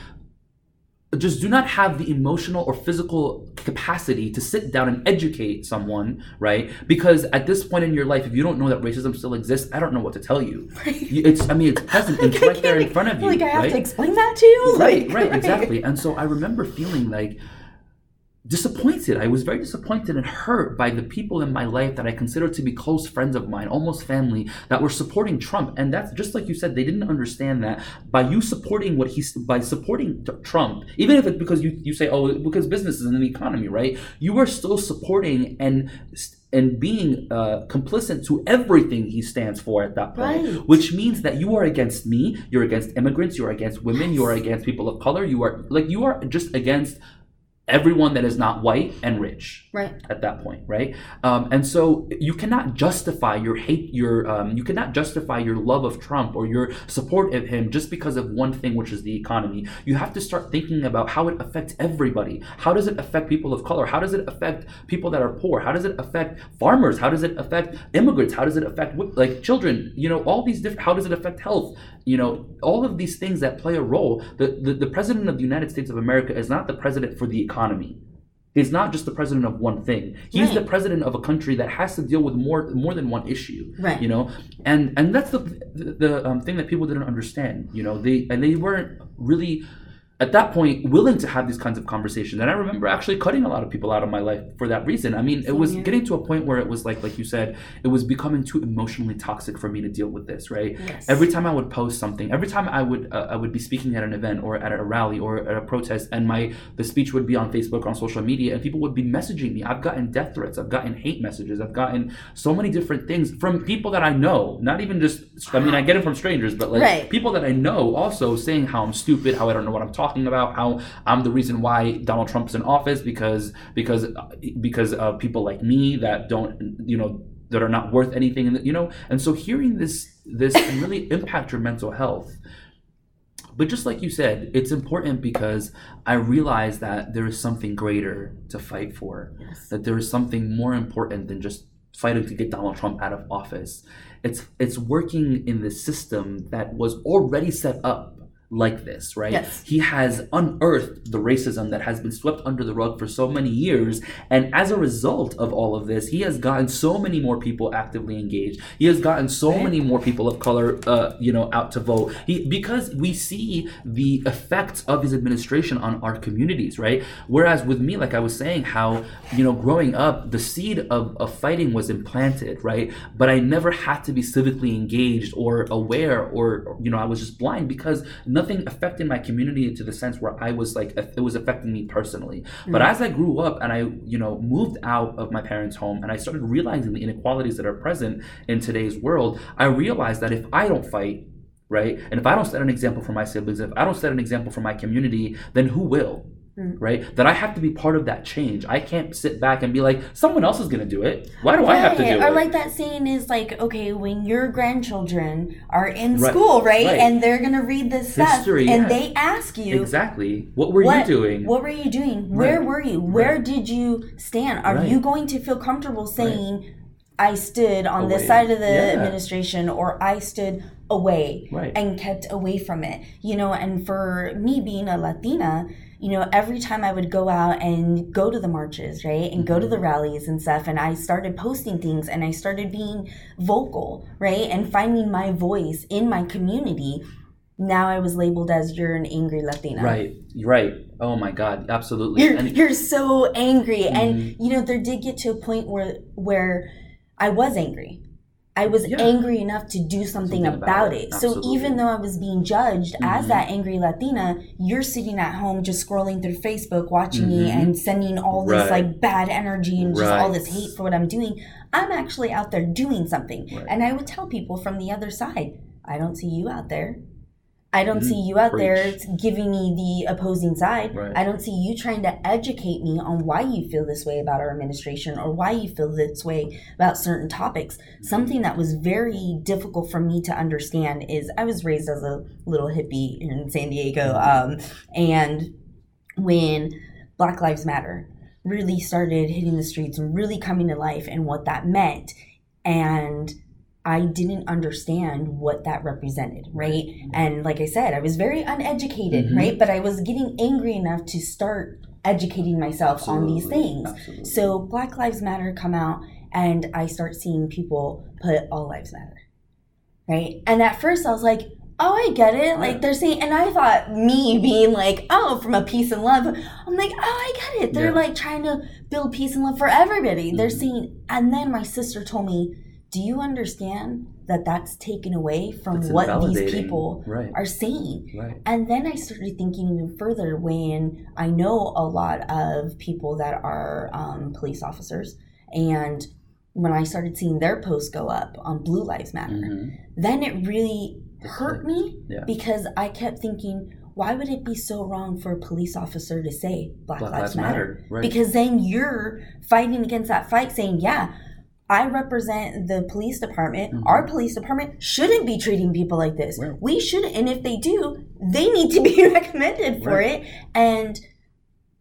just do not have the emotional or physical capacity to sit down and educate someone, right? Because at this point in your life, if you don't know that racism still exists, I don't know what to tell you. Right. It's, I mean, it's present. Like, it's right there in front of you. Like, I have right? to explain that to you? Right, like, right, right, exactly. And so I remember feeling like disappointed. I was very disappointed and hurt by the people in my life that I considered to be close friends of mine, almost family, that were supporting Trump. And that's just like you said, they didn't understand that by you supporting what he's by supporting Trump, even if it's because you, you say, oh, because business is in the economy, right? You are still supporting and and being uh, complicit to everything he stands for at that point, right. which means that you are against me, you're against immigrants, you're against women, yes. you're against people of color, you are like you are just against everyone that is not white and rich, right? At that point, right? Um, and so you cannot justify your hate, your um, you cannot justify your love of Trump or your support of him just because of one thing, which is the economy. You have to start thinking about how it affects everybody. How does it affect people of color? How does it affect people that are poor? How does it affect farmers? How does it affect immigrants? How does it affect like children? You know, all these different. How does it affect health? You know, all of these things that play a role. The the, the president of the United States of America is not the president for the economy. Economy. He's not just the president of one thing. He's right. the president of a country that has to deal with more more than one issue. Right. You know, and and that's the the, the um, thing that people didn't understand. You know, they and they weren't really at that point willing to have these kinds of conversations. And I remember actually cutting a lot of people out of my life for that reason. I mean, it was yeah. getting to a point where it was like like you said, it was becoming too emotionally toxic for me to deal with this, right? Yes. Every time I would post something, every time I would uh, I would be speaking at an event or at a rally or at a protest, and my the speech would be on Facebook or on social media, and people would be messaging me. I've gotten death threats, I've gotten hate messages, I've gotten so many different things from people that I know, not even just, I mean, I get it from strangers, but like right. people that I know also saying how I'm stupid, how I don't know what I'm talking Talking about how I'm the reason why Donald Trump's in office because because because of people like me that don't you know that are not worth anything, you know. And so hearing this this can really impact your mental health. But just like you said, it's important because I realize that there is something greater to fight for, yes. that there is something more important than just fighting to get Donald Trump out of office. It's it's working in the system that was already set up like this, right? Yes. He has unearthed the racism that has been swept under the rug for so many years, and as a result of all of this, he has gotten so many more people actively engaged. He has gotten so right. many more people of color, uh, you know, out to vote. He, because we see the effects of his administration on our communities, right? Whereas with me, like I was saying, how you know, growing up, the seed of, of fighting was implanted, right? But I never had to be civically engaged or aware, or you know, I was just blind because nothing affected my community to the sense where I was like, it was affecting me personally. Mm-hmm. But as I grew up and I, you know, moved out of my parents' home and I started realizing the inequalities that are present in today's world, I realized that if I don't fight, right, and if I don't set an example for my siblings, if I don't set an example for my community, then who will? Right? That I have to be part of that change. I can't sit back and be like, someone else is going to do it. Why do right. I have to do it? Or like that saying is like, okay, when your grandchildren are in right. school, right? right? And they're going to read this History, stuff. And yeah. they ask you. Exactly. What were what, you doing? What were you doing? Where right. were you? Where right. did you stand? Are right. you going to feel comfortable saying, right. I stood on away. this side of the yeah. administration, or I stood away right. and kept away from it. You know, and for me being a Latina, you know, every time I would go out and go to the marches, right, and go to the rallies and stuff, and I started posting things and I started being vocal, right, and finding my voice in my community. Now I was labeled as, you're an angry Latina. Right, right. Oh my God, absolutely. You're, and, you're so angry. Mm-hmm. And, you know, there did get to a point where where I was angry. I was yeah. angry enough to do something, something about, about it. it. So even though I was being judged mm-hmm. as that angry Latina, you're sitting at home just scrolling through Facebook, watching mm-hmm. me and sending all this right. like bad energy and right. just all this hate for what I'm doing. I'm actually out there doing something. Right. And I would tell people from the other side, I don't see you out there. I don't mm-hmm. see you out Preach. there giving me the opposing side. Right. I don't see you trying to educate me on why you feel this way about our administration or why you feel this way about certain topics. Mm-hmm. Something that was very difficult for me to understand is I was raised as a little hippie in San Diego. Um, and when Black Lives Matter really started hitting the streets and really coming to life and what that meant, and I didn't understand what that represented, right? And like I said, I was very uneducated, mm-hmm. right? But I was getting angry enough to start educating myself Absolutely. on these things. Absolutely. So Black Lives Matter come out, and I start seeing people put all lives matter, right? And at first I was like, oh, I get it. Like they're saying, and I thought me being like, oh, from a peace and love, I'm like, oh, I get it. They're yeah. like trying to build peace and love for everybody. Mm-hmm. They're saying, and then my sister told me, do you understand that that's taken away from it's what these people right. are saying? Right. And then I started thinking even further when I know a lot of people that are um, police officers, and when I started seeing their posts go up on Blue Lives Matter, mm-hmm. then it really that's hurt right. me yeah. because I kept thinking, why would it be so wrong for a police officer to say Black, Black Lives, Lives Matter? Matter. Right. Because then you're fighting against that fight saying, yeah, I represent the police department. Mm-hmm. Our police department shouldn't be treating people like this. Right. We shouldn't. And if they do, they need to be recommended for right. it. And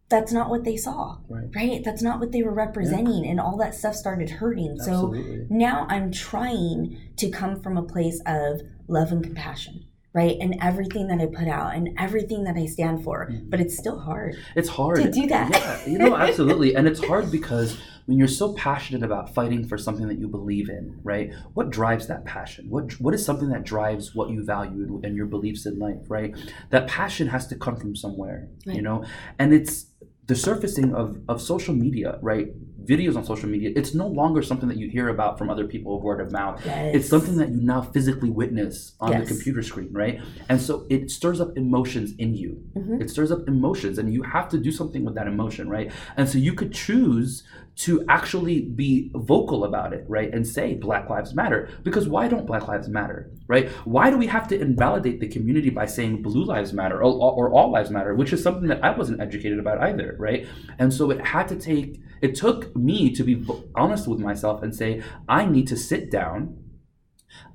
that's not what they saw, right? right? That's not what they were representing. Yeah. And all that stuff started hurting. Absolutely. So now I'm trying to come from a place of love and compassion, right? And everything that I put out and everything that I stand for. Mm-hmm. But it's still hard. It's hard. To do that. Yeah, you know, absolutely. And it's hard because when you're so passionate about fighting for something that you believe in, right? What drives that passion? What What is something that drives what you value and your beliefs in life, right? That passion has to come from somewhere, right. you know? And it's the surfacing of, of social media, right? Videos on social media, it's no longer something that you hear about from other people of word of mouth. Yes. It's something that you now physically witness on yes. the computer screen, right? And so it stirs up emotions in you. Mm-hmm. It stirs up emotions, and you have to do something with that emotion, right? And so you could choose to actually be vocal about it, right? And say Black Lives Matter, because why don't Black Lives matter, right? Why do we have to invalidate the community by saying Blue Lives Matter or, or All Lives Matter, which is something that I wasn't educated about either, right? And so it had to take, it took me to be honest with myself and say, I need to sit down,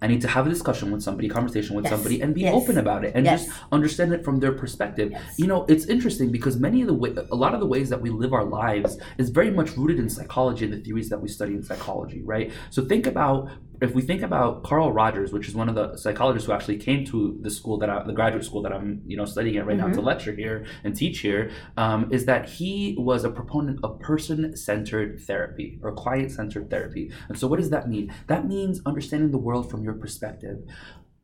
I need to have a discussion with somebody, conversation with yes. somebody, and be yes. open about it, and yes. just understand it from their perspective. Yes. You know, it's interesting because many of the way, a lot of the ways that we live our lives is very much rooted in psychology and the theories that we study in psychology, right? So think about, if we think about Carl Rogers, which is one of the psychologists who actually came to the school that I, the graduate school that I'm, you know, studying at right mm-hmm. now to lecture here and teach here, um, is that he was a proponent of person-centered therapy or client-centered therapy. And so what does that mean? That means understanding the world from your perspective,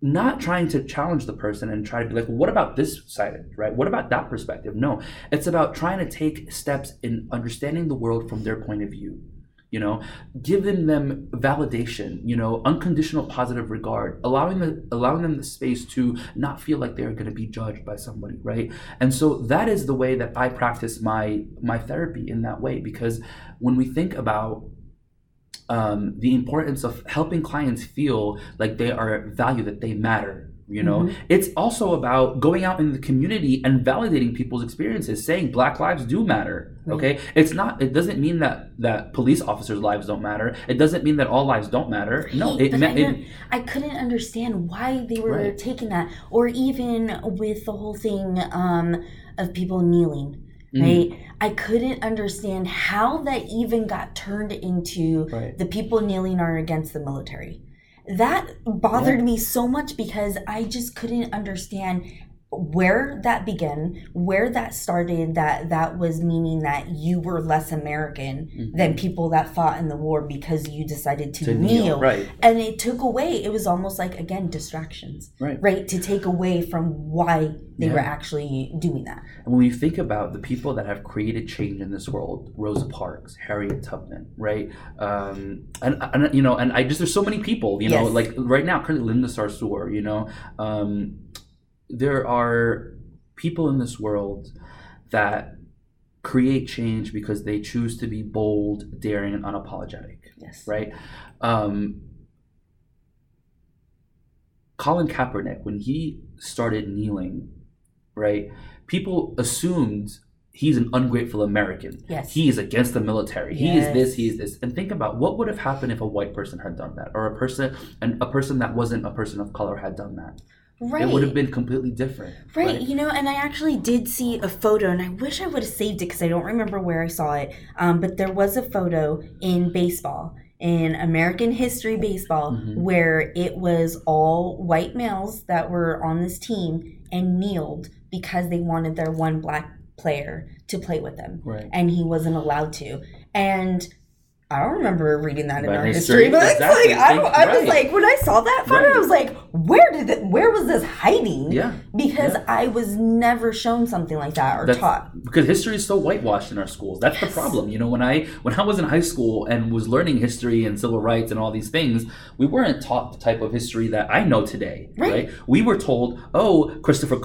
not trying to challenge the person and try to be like, well, what about this side of it, right? What about that perspective? No, it's about trying to take steps in understanding the world from their point of view. You know, giving them validation, you know, unconditional positive regard, allowing the, allowing them the space to not feel like they're going to be judged by somebody, right? And so that is the way that I practice my my therapy in that way, because when we think about um, the importance of helping clients feel like they are valued, that they matter, you know, mm-hmm. it's also about going out in the community and validating people's experiences, saying Black lives do matter. Right. Okay, it's not, it doesn't mean that that police officers' lives don't matter. It doesn't mean that all lives don't matter. Right. No, it, but ma- I, it, I couldn't understand why they were right. taking that, or even with the whole thing um, of people kneeling. right? I couldn't understand how that even got turned into right. the people kneeling are against the military. That bothered yeah. me so much because I just couldn't understand where that began, where that started, that that was meaning that you were less American mm-hmm. than people that fought in the war because you decided to, to kneel. kneel. Right. And it took away, it was almost like, again, distractions, right? right? To take away from why they yeah. were actually doing that. And when you think about the people that have created change in this world, Rosa Parks, Harriet Tubman, right? Um, and, and, you know, and I just, there's so many people, you yes. know, like right now, currently Linda Sarsour, you know, um, there are people in this world that create change because they choose to be bold, daring, and unapologetic. Yes. Right? Um, Colin Kaepernick, when he started kneeling, right, people assumed he's an ungrateful American. Yes. He is against the military. Yes. He is this, he is this. And think about what would have happened if a white person had done that, or a person, and a person that wasn't a person of color had done that. Right. It would have been completely different. Right. right, you know, and I actually did see a photo, and I wish I would have saved it because I don't remember where I saw it, um, but there was a photo in baseball, in American history baseball, mm-hmm. where it was all white males that were on this team and kneeled because they wanted their one black player to play with them, right. and he wasn't allowed to. And I don't remember reading that about in our history, history but exactly. like, I, I right. was like, when I saw that photo, right. I was like, where did it, where was this hiding? Yeah. Because yeah. I was never shown something like that or That's, taught. Because history is so whitewashed in our schools. That's yes. the problem. You know, when I when I was in high school and was learning history and civil rights and all these things, we weren't taught the type of history that I know today. Right. right? We were told, oh, Christopher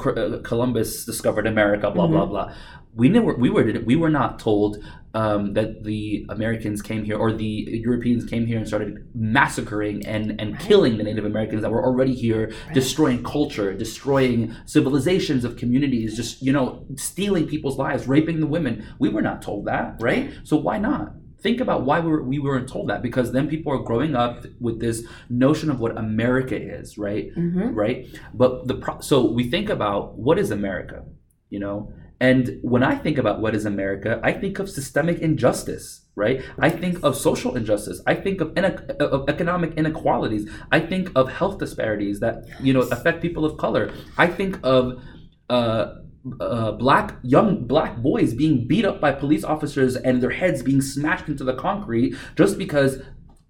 Columbus discovered America, blah, mm-hmm. blah, blah. We never, we were we were not told um, that the Americans came here or the Europeans came here and started massacring and, and right. killing the Native Americans that were already here, right. destroying culture, destroying civilizations of communities, just, you know, stealing people's lives, raping the women. We were not told that, right? So why not? Think about why we, were, we weren't told that, because then people are growing up with this notion of what America is, right? Mm-hmm. Right? But the pro- so we think about what is America, you know? And when I think about what is America, I think of systemic injustice, right? I think of social injustice. I think of, inequ- of economic inequalities. I think of health disparities that, you know, affect people of color. I think of uh, uh, black young black boys being beat up by police officers and their heads being smashed into the concrete just because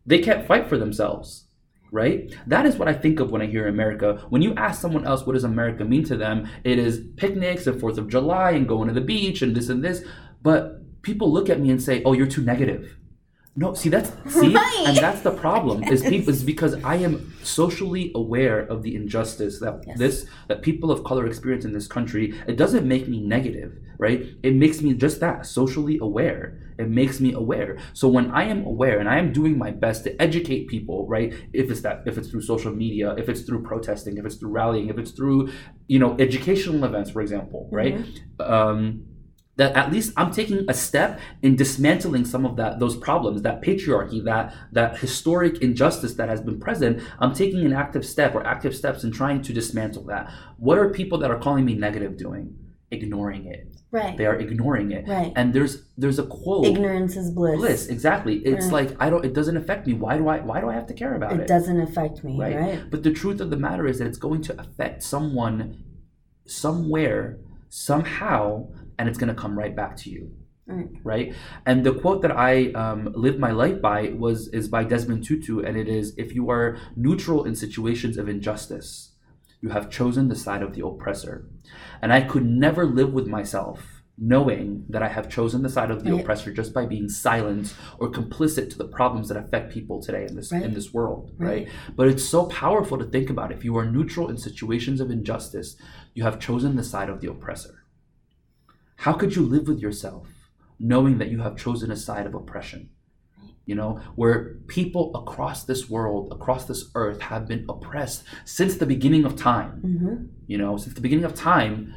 they can't fight for themselves. Right? That is what I think of when I hear America. When you ask someone else what does America mean to them, it is picnics and fourth of July and going to the beach and this and this. But people look at me and say, oh, you're too negative. No, see, that's see, right. and that's the problem yes. is, people, is because I am socially aware of the injustice that yes. this that people of color experience in this country. It doesn't make me negative, right? It makes me just that, socially aware. It makes me aware. So when I am aware and I am doing my best to educate people, right? If it's that, if it's through social media, if it's through protesting, if it's through rallying, if it's through, you know, educational events, for example, right? Mm-hmm. Um, that at least I'm taking a step in dismantling some of that, those problems, that patriarchy, that that historic injustice that has been present. I'm taking an active step or active steps in trying to dismantle that. What are people that are calling me negative doing? Ignoring it. Right. They are ignoring it. Right. And there's there's a quote. Ignorance is bliss. Bliss, exactly. It's right. like I don't. It doesn't affect me. Why do I? Why do I have to care about it? It doesn't affect me. Right. right? But the truth of the matter is that it's going to affect someone, somewhere, somehow. And it's going to come right back to you, right. right? And the quote that I um, live my life by was is by Desmond Tutu, and it is, if you are neutral in situations of injustice, you have chosen the side of the oppressor. And I could never live with myself knowing that I have chosen the side of the right. oppressor just by being silent or complicit to the problems that affect people today in this right. in this world, right. right? But it's so powerful to think about. If you are neutral in situations of injustice, you have chosen the side of the oppressor. How could you live with yourself knowing that you have chosen a side of oppression? You know, where people across this world, across this earth have been oppressed since the beginning of time. Mm-hmm. You know, since the beginning of time,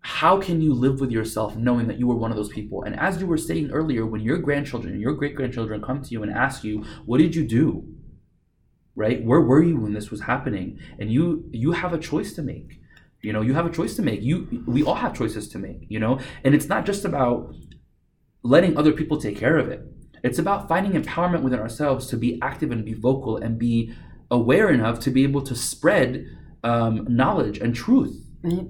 how can you live with yourself knowing that you were one of those people? And as you were saying earlier, when your grandchildren and your great-grandchildren come to you and ask you, what did you do? Right? Where were you when this was happening? And you you have a choice to make. You know, you have a choice to make. You, we all have choices to make, you know? And it's not just about letting other people take care of it. It's about finding empowerment within ourselves to be active and be vocal and be aware enough to be able to spread um, knowledge and truth.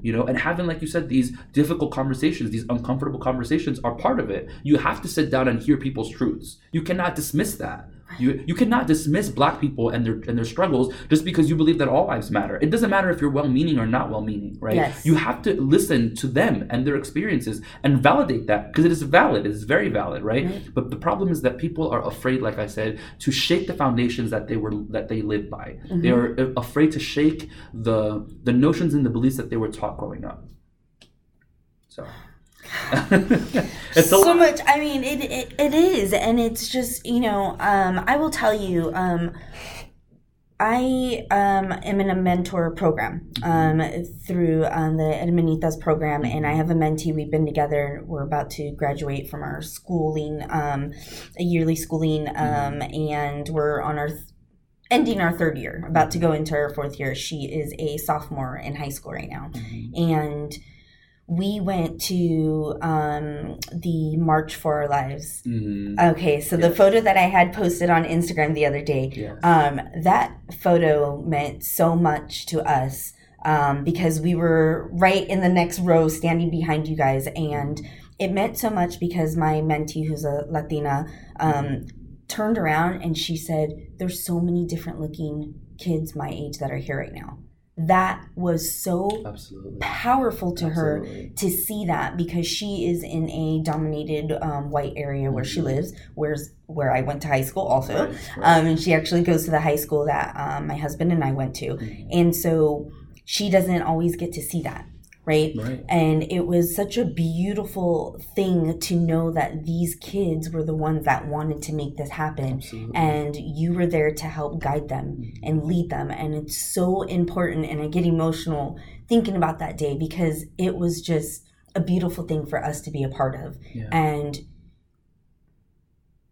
You know, and having, like you said, these difficult conversations, these uncomfortable conversations are part of it. You have to sit down and hear people's truths. You cannot dismiss that. You you cannot dismiss Black people and their and their struggles just because you believe that all lives matter. It doesn't matter if you're well-meaning or not well-meaning, right? Yes. You have to listen to them and their experiences and validate that, because it is valid. It is very valid, right? Mm-hmm. But the problem is that people are afraid, like I said, to shake the foundations that they were that they live by. Mm-hmm. They are afraid to shake the the notions and the beliefs that they were taught growing up. So. It's so lot. much. I mean, it, it it is, and it's just, you know. Um, I will tell you. Um, I um, am in a mentor program um, through um, the Edmentitas program, and I have a mentee. We've been together. We're about to graduate from our schooling, um, a yearly schooling, um, mm-hmm. and we're on our. Th- ending our third year, about to go into our fourth year. She is a sophomore in high school right now, mm-hmm. and. We went to um, the March for Our Lives. Mm-hmm. Okay, so yes. The photo that I had posted on Instagram the other day, yes. um, that photo meant so much to us um, because we were right in the next row standing behind you guys. And it meant so much because my mentee, who's a Latina, um, mm-hmm. turned around and she said, "There's so many different looking kids my age that are here right now." That was so Absolutely. powerful to Absolutely. her to see that, because she is in a dominated um, white area where mm-hmm. she lives, where's where I went to high school also. Right, right. Um, and she actually goes to the high school that um, my husband and I went to. Mm-hmm. And so she doesn't always get to see that, right? right? And it was such a beautiful thing to know that these kids were the ones that wanted to make this happen. Absolutely. And you were there to help guide them mm-hmm. and lead them. And it's so important. And I get emotional thinking about that day, because it was just a beautiful thing for us to be a part of. Yeah. And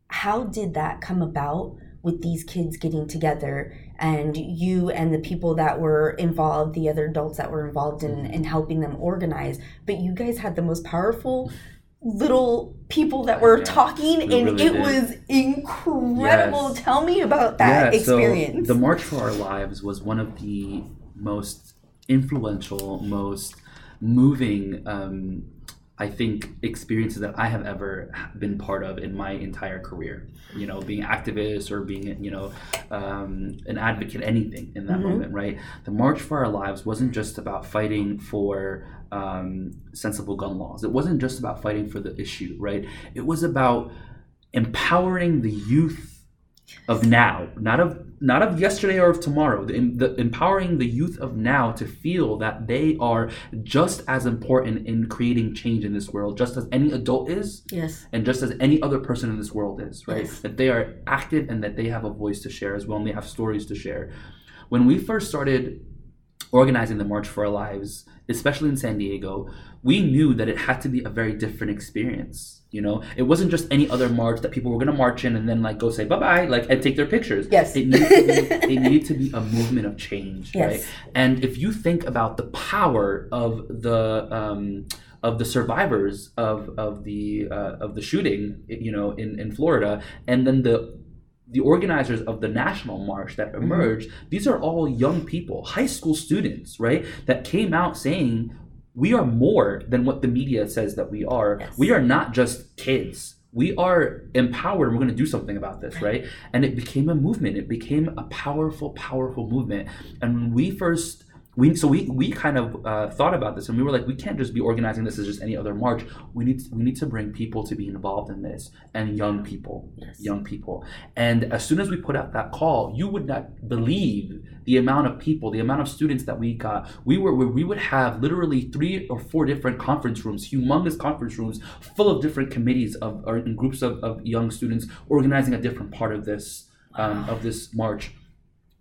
how did that come about with these kids getting together, and you and the people that were involved, the other adults that were involved in, in helping them organize? But you guys had the most powerful little people that were yeah, talking, we and really it did. was incredible. Yes. Tell me about that yeah, experience. So the March for Our Lives was one of the most influential, most moving, um, I think, experiences that I have ever been part of in my entire career, you know, being activist or being, you know, um, an advocate, anything in that mm-hmm. moment, right? The March for Our Lives wasn't just about fighting for um, sensible gun laws. It wasn't just about fighting for the issue, right? It was about empowering the youth of now, not of not of yesterday or of tomorrow, the, the, empowering the youth of now to feel that they are just as important in creating change in this world, just as any adult is, yes, and just as any other person in this world is, right? Yes. That they are active and that they have a voice to share as well, and they have stories to share. When we first started organizing the March for Our Lives, especially in San Diego, we knew that it had to be a very different experience. You know, it wasn't just any other march that people were going to march in and then like go say bye-bye, like, and take their pictures. Yes. It needed to be, it needed to be a movement of change, yes. right? And if you think about the power of the um, of the survivors of of the uh, of the shooting, you know, in, in Florida, and then the the organizers of the national march that emerged, mm-hmm. these are all young people, high school students, right, that came out saying, "We are more than what the media says that we are." Yes. We are not just kids. We are empowered, and we're going to do something about this, right? And it became a movement. It became a powerful, powerful movement. And when we first, we so we we kind of uh, thought about this, and we were like, we can't just be organizing this as just any other march. We need to, we need to bring people to be involved in this, and young people, yes. young people. And as soon as we put out that call, you would not believe the amount of people, the amount of students that we got. We were we would have literally three or four different conference rooms, humongous conference rooms, full of different committees of or groups of, of young students organizing a different part of this um, wow. of this march.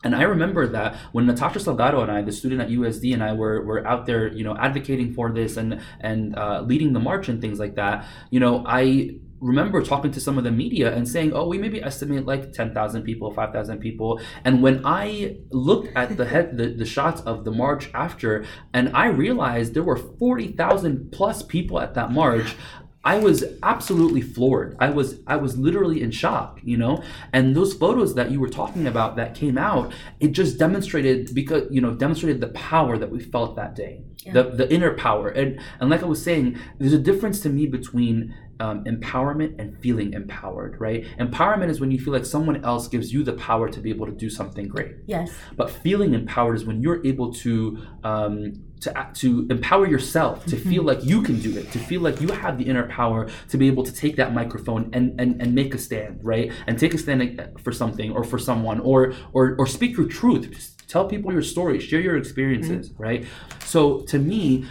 And I remember that when Natasha Salgado and I, the student at U S D, and I were were out there, you know, advocating for this and and uh, leading the march and things like that. You know, I remember talking to some of the media and saying, oh, we maybe estimate like ten thousand people, five thousand people. And when I looked at the head, the, the shots of the march after, and I realized there were forty thousand plus people at that march, I was absolutely floored. I was I was literally in shock, you know? And those photos that you were talking about that came out, it just demonstrated because you know, demonstrated the power that we felt that day. Yeah. The the inner power. And and like I was saying, there's a difference to me between um, empowerment and feeling empowered, right? Empowerment is when you feel like someone else gives you the power to be able to do something great. Yes. But feeling empowered is when you're able to um, to to empower yourself, to mm-hmm. feel like you can do it, to feel like you have the inner power to be able to take that microphone and, and, and make a stand, right? And take a stand for something or for someone or or, or speak your truth. Just tell people your story, share your experiences, mm-hmm. right? So to me,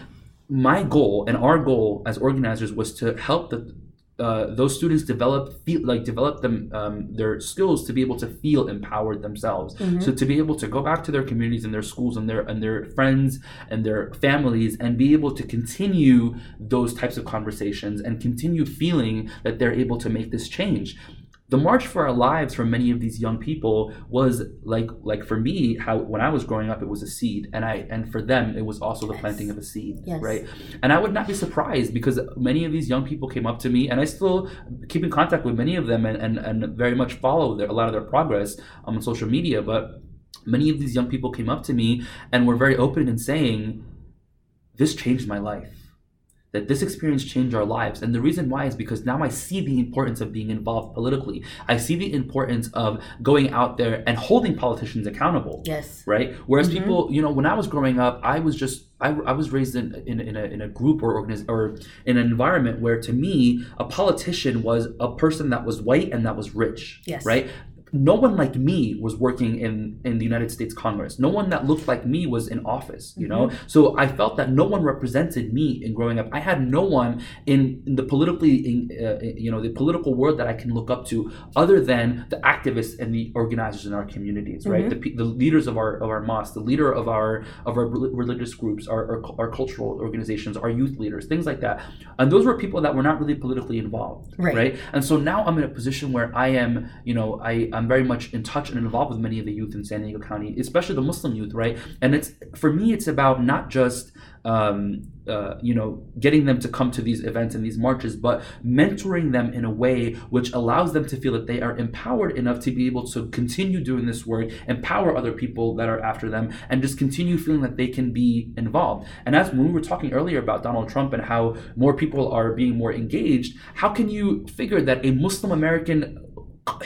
my goal and our goal as organizers was to help the Uh, those students develop feel like develop them um, their skills to be able to feel empowered themselves. Mm-hmm. So to be able to go back to their communities and their schools and their and their friends and their families and be able to continue those types of conversations and continue feeling that they're able to make this change. The March for Our Lives for many of these young people was like like for me, how when I was growing up, it was a seed, and I and for them it was also the yes. planting of a seed, yes. right? And I would not be surprised because many of these young people came up to me, and I still keep in contact with many of them, and and, and very much follow their, a lot of their progress on social media. But many of these young people came up to me and were very open in saying, "This changed my life." That this experience changed our lives. And the reason why is because now I see the importance of being involved politically. I see the importance of going out there and holding politicians accountable. Yes. Right? Whereas mm-hmm. people, you know, when I was growing up, I was just, I, I was raised in, in, in, a, in a group or organiz- or in an environment where to me, a politician was a person that was white and that was rich. Yes. Right? No one like me was working in, in the United States Congress. No one that looked like me was in office, you know? Mm-hmm. So I felt that no one represented me in growing up. I had no one in, in the politically, in, uh, you know, the political world that I can look up to other than the activists and the organizers in our communities, right? Mm-hmm. The, the leaders of our of our mosques, the leader of our of our religious groups, our, our our cultural organizations, our youth leaders, things like that. And those were people that were not really politically involved, right? right? And so now I'm in a position where I am, you know, I. I'm I'm very much in touch and involved with many of the youth in San Diego County, especially the Muslim youth, right? And it's for me, it's about not just um, uh, you know getting them to come to these events and these marches, but mentoring them in a way which allows them to feel that they are empowered enough to be able to continue doing this work, empower other people that are after them, and just continue feeling that they can be involved. And as when we were talking earlier about Donald Trump and how more people are being more engaged, how can you figure that a Muslim American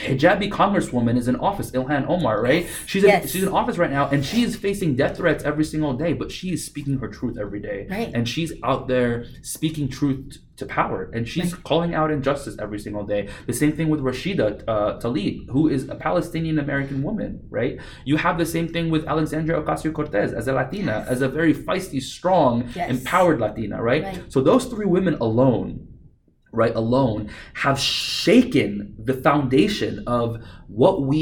hijabi congresswoman is in office, Ilhan Omar, right? She's in, yes. she's in office right now, and she is facing death threats every single day, but she is speaking her truth every day. Right. And she's out there speaking truth to power, and she's right. calling out injustice every single day. The same thing with Rashida uh, Tlaib, who is a Palestinian-American woman, right? You have the same thing with Alexandria Ocasio-Cortez as a Latina, yes. as a very feisty, strong, yes. empowered Latina, right? right? So those three women alone right alone have shaken the foundation of what we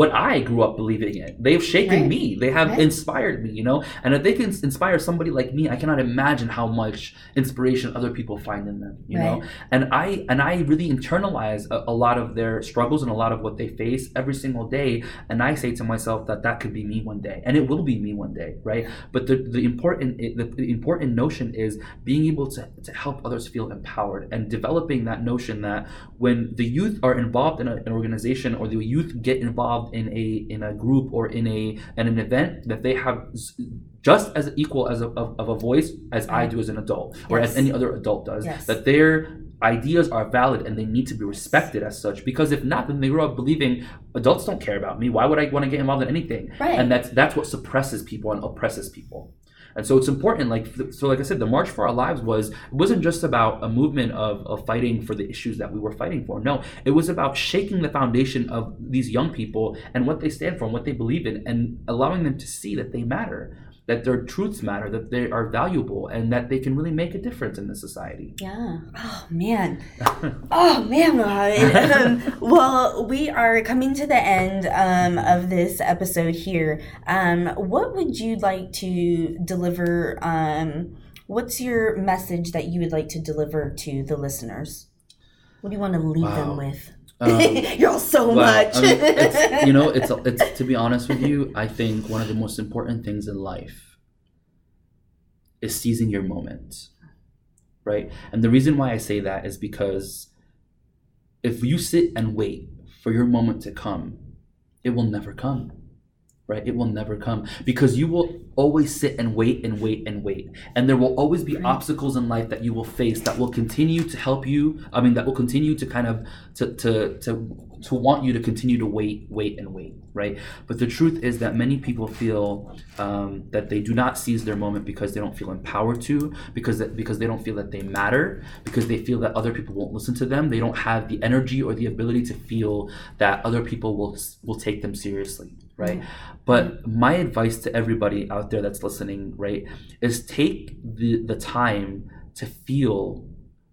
what I grew up believing in. They've shaken right. me. They have right. inspired me, you know? And if they can inspire somebody like me, I cannot imagine how much inspiration other people find in them, you right. know? And I and I really internalize a, a lot of their struggles and a lot of what they face every single day. And I say to myself that that could be me one day. And it will be me one day, right? But the, the important the, the important notion is being able to, to help others feel empowered and developing that notion that when the youth are involved in a, an organization or the youth get involved in a in a group or in a in an event, that they have just as equal as a, of, of a voice as I do as an adult or yes. as any other adult does, yes. that their ideas are valid and they need to be respected as such, because if not, then they grow up believing adults don't care about me, why would I want to get involved in anything, right. and that's that's what suppresses people and oppresses people. And so it's important, like, so like I said, the March for Our Lives was, it wasn't just about a movement of, of fighting for the issues that we were fighting for. No, it was about shaking the foundation of these young people and what they stand for and what they believe in, and allowing them to see that they matter, that their truths matter, that they are valuable, and that they can really make a difference in the society. Yeah. Oh, man. oh, man, Mohammed. Um, well, we are coming to the end um, of this episode here. Um, what would you like to deliver? Um, what's your message that you would like to deliver to the listeners? What do you want to leave wow. them with? Um, You're all so well, much. I mean, it's, you know, it's it's to be honest with you, I think one of the most important things in life is seizing your moment, right? And the reason why I say that is because if you sit and wait for your moment to come, it will never come, right? It will never come because you will always sit and wait and wait and wait. And there will always be right. obstacles in life that you will face that will continue to help you. I mean, that will continue to kind of, to, to, to, to want you to continue to wait, wait and wait, right? But the truth is that many people feel um, that they do not seize their moment because they don't feel empowered to, because, that, because they don't feel that they matter, because they feel that other people won't listen to them. They don't have the energy or the ability to feel that other people will, will take them seriously, right? But my advice to everybody out there that's listening, right, is take the, the time to feel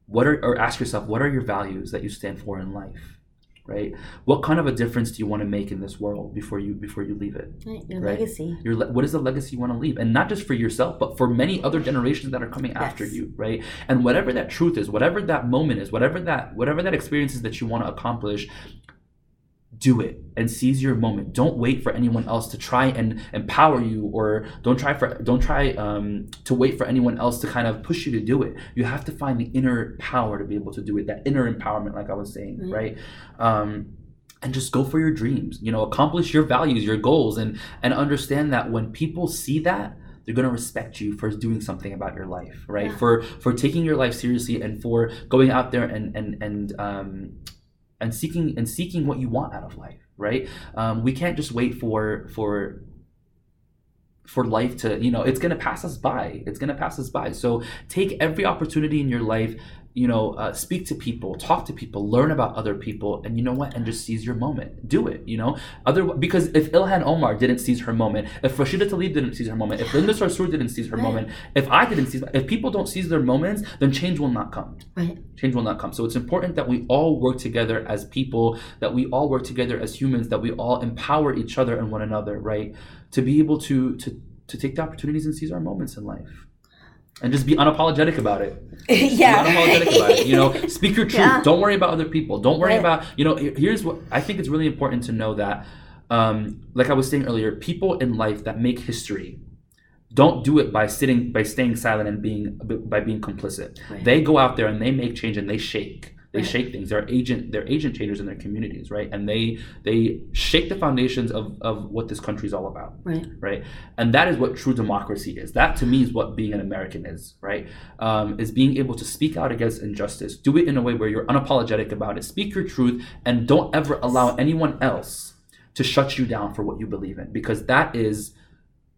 what are, or ask yourself, what are your values that you stand for in life, right? What kind of a difference do you want to make in this world before you before you leave it? Right, your right? legacy. Your le- what is the legacy you want to leave? And not just for yourself, but for many other generations that are coming yes. after you, right? And whatever that truth is, whatever that moment is, whatever that whatever that experience is that you want to accomplish, do it and seize your moment. Don't wait for anyone else to try and empower you, or don't try for don't try um, to wait for anyone else to kind of push you to do it. You have to find the inner power to be able to do it, that inner empowerment, like I was saying, mm-hmm. right? Um, and just go for your dreams. You know, accomplish your values, your goals, and and understand that when people see that, they're going to respect you for doing something about your life, right? Yeah. For for taking your life seriously and for going out there and and and. Um, and seeking and seeking what you want out of life, right? Um, we can't just wait for for for life to, you know, it's gonna pass us by. It's gonna pass us by. So take every opportunity in your life, you know, uh, speak to people, talk to people, learn about other people, and you know what? And just seize your moment. Do it, you know? Other Because if Ilhan Omar didn't seize her moment, if Rashida Tlaib didn't seize her moment, if Linda Sarsour didn't seize her right. moment, if I didn't seize, if people don't seize their moments, then change will not come. Right. Change will not come. So it's important that we all work together as people, that we all work together as humans, that we all empower each other and one another, right? To be able to to, to take the opportunities and seize our moments in life. And just be unapologetic about it. yeah. Be unapologetic about it. You know, speak your truth. Yeah. Don't worry about other people. Don't worry right. about, you know, here's what I think it's really important to know that, um, like I was saying earlier, people in life that make history don't do it by sitting, by staying silent and being, by being complicit. Right. They go out there and they make change and they shake. They right. shake things. They're agent, they're agent changers in their communities, right? And they they shake the foundations of, of what this country's all about, right. right? And that is what true democracy is. That to me is what being an American is, right? Um, is being able to speak out against injustice. Do it in a way where you're unapologetic about it. Speak your truth and don't ever allow anyone else to shut you down for what you believe in, because that is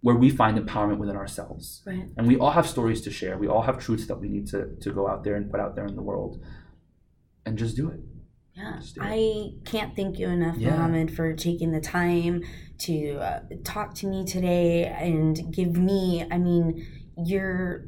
where we find empowerment within ourselves. Right. And we all have stories to share. We all have truths that we need to, to go out there and put out there in the world. And just do it. Yeah, just do it. I can't thank you enough, yeah. Mohammed, for taking the time to uh, talk to me today and give me, I mean, you're,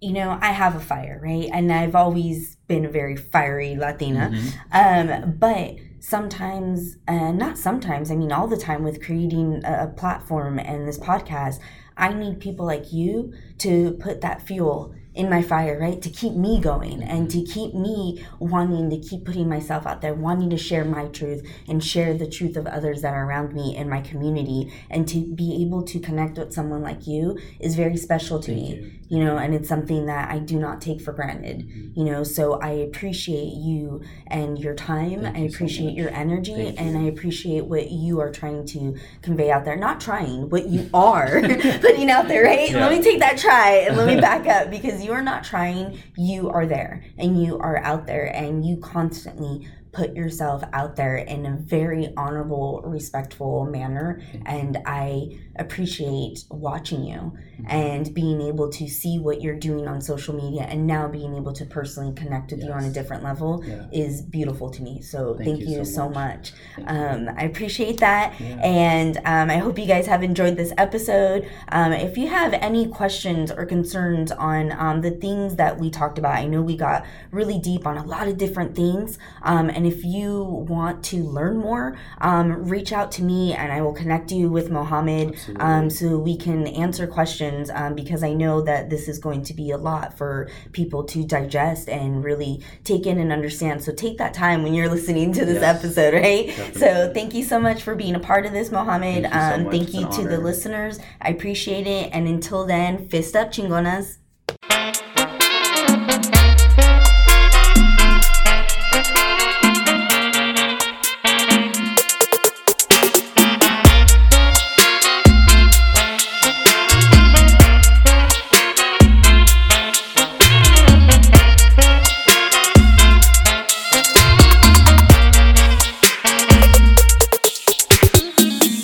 you know, I have a fire, right? And I've always been a very fiery Latina. Mm-hmm. Um, but sometimes, uh, not sometimes, I mean all the time with creating a, a platform and this podcast, I need people like you to put that fuel in my fire, right? To keep me going and to keep me wanting to keep putting myself out there, wanting to share my truth and share the truth of others that are around me in my community. And to be able to connect with someone like you is very special to Thank me, you. you know, and it's something that I do not take for granted, mm-hmm. you know, so I appreciate you and your time. Thank I you appreciate so your energy Thank and you. I appreciate what you are trying to convey out there. Not trying, what you are putting out there, right? Yeah. Let me take that try and let me back up, because you are not trying, you are there and you are out there and you constantly put yourself out there in a very honorable, respectful manner. And I appreciate watching you and being able to see what you're doing on social media and now being able to personally connect with yes. you on a different level yeah. is beautiful to me. So thank, thank you, you so much. So much. Um, I appreciate that. Yeah. And um, I hope you guys have enjoyed this episode. Um, if you have any questions or concerns on um, the things that we talked about, I know we got really deep on a lot of different things. Um, and And if you want to learn more, um, reach out to me and I will connect you with Mohammed um, so we can answer questions um, because I know that this is going to be a lot for people to digest and really take in and understand. So take that time when you're listening to this yes. episode, right? Definitely. So thank you so much for being a part of this, Mohammed. Thank you, so um, thank you to honor. the listeners. I appreciate it. And until then, fist up, Chingonas.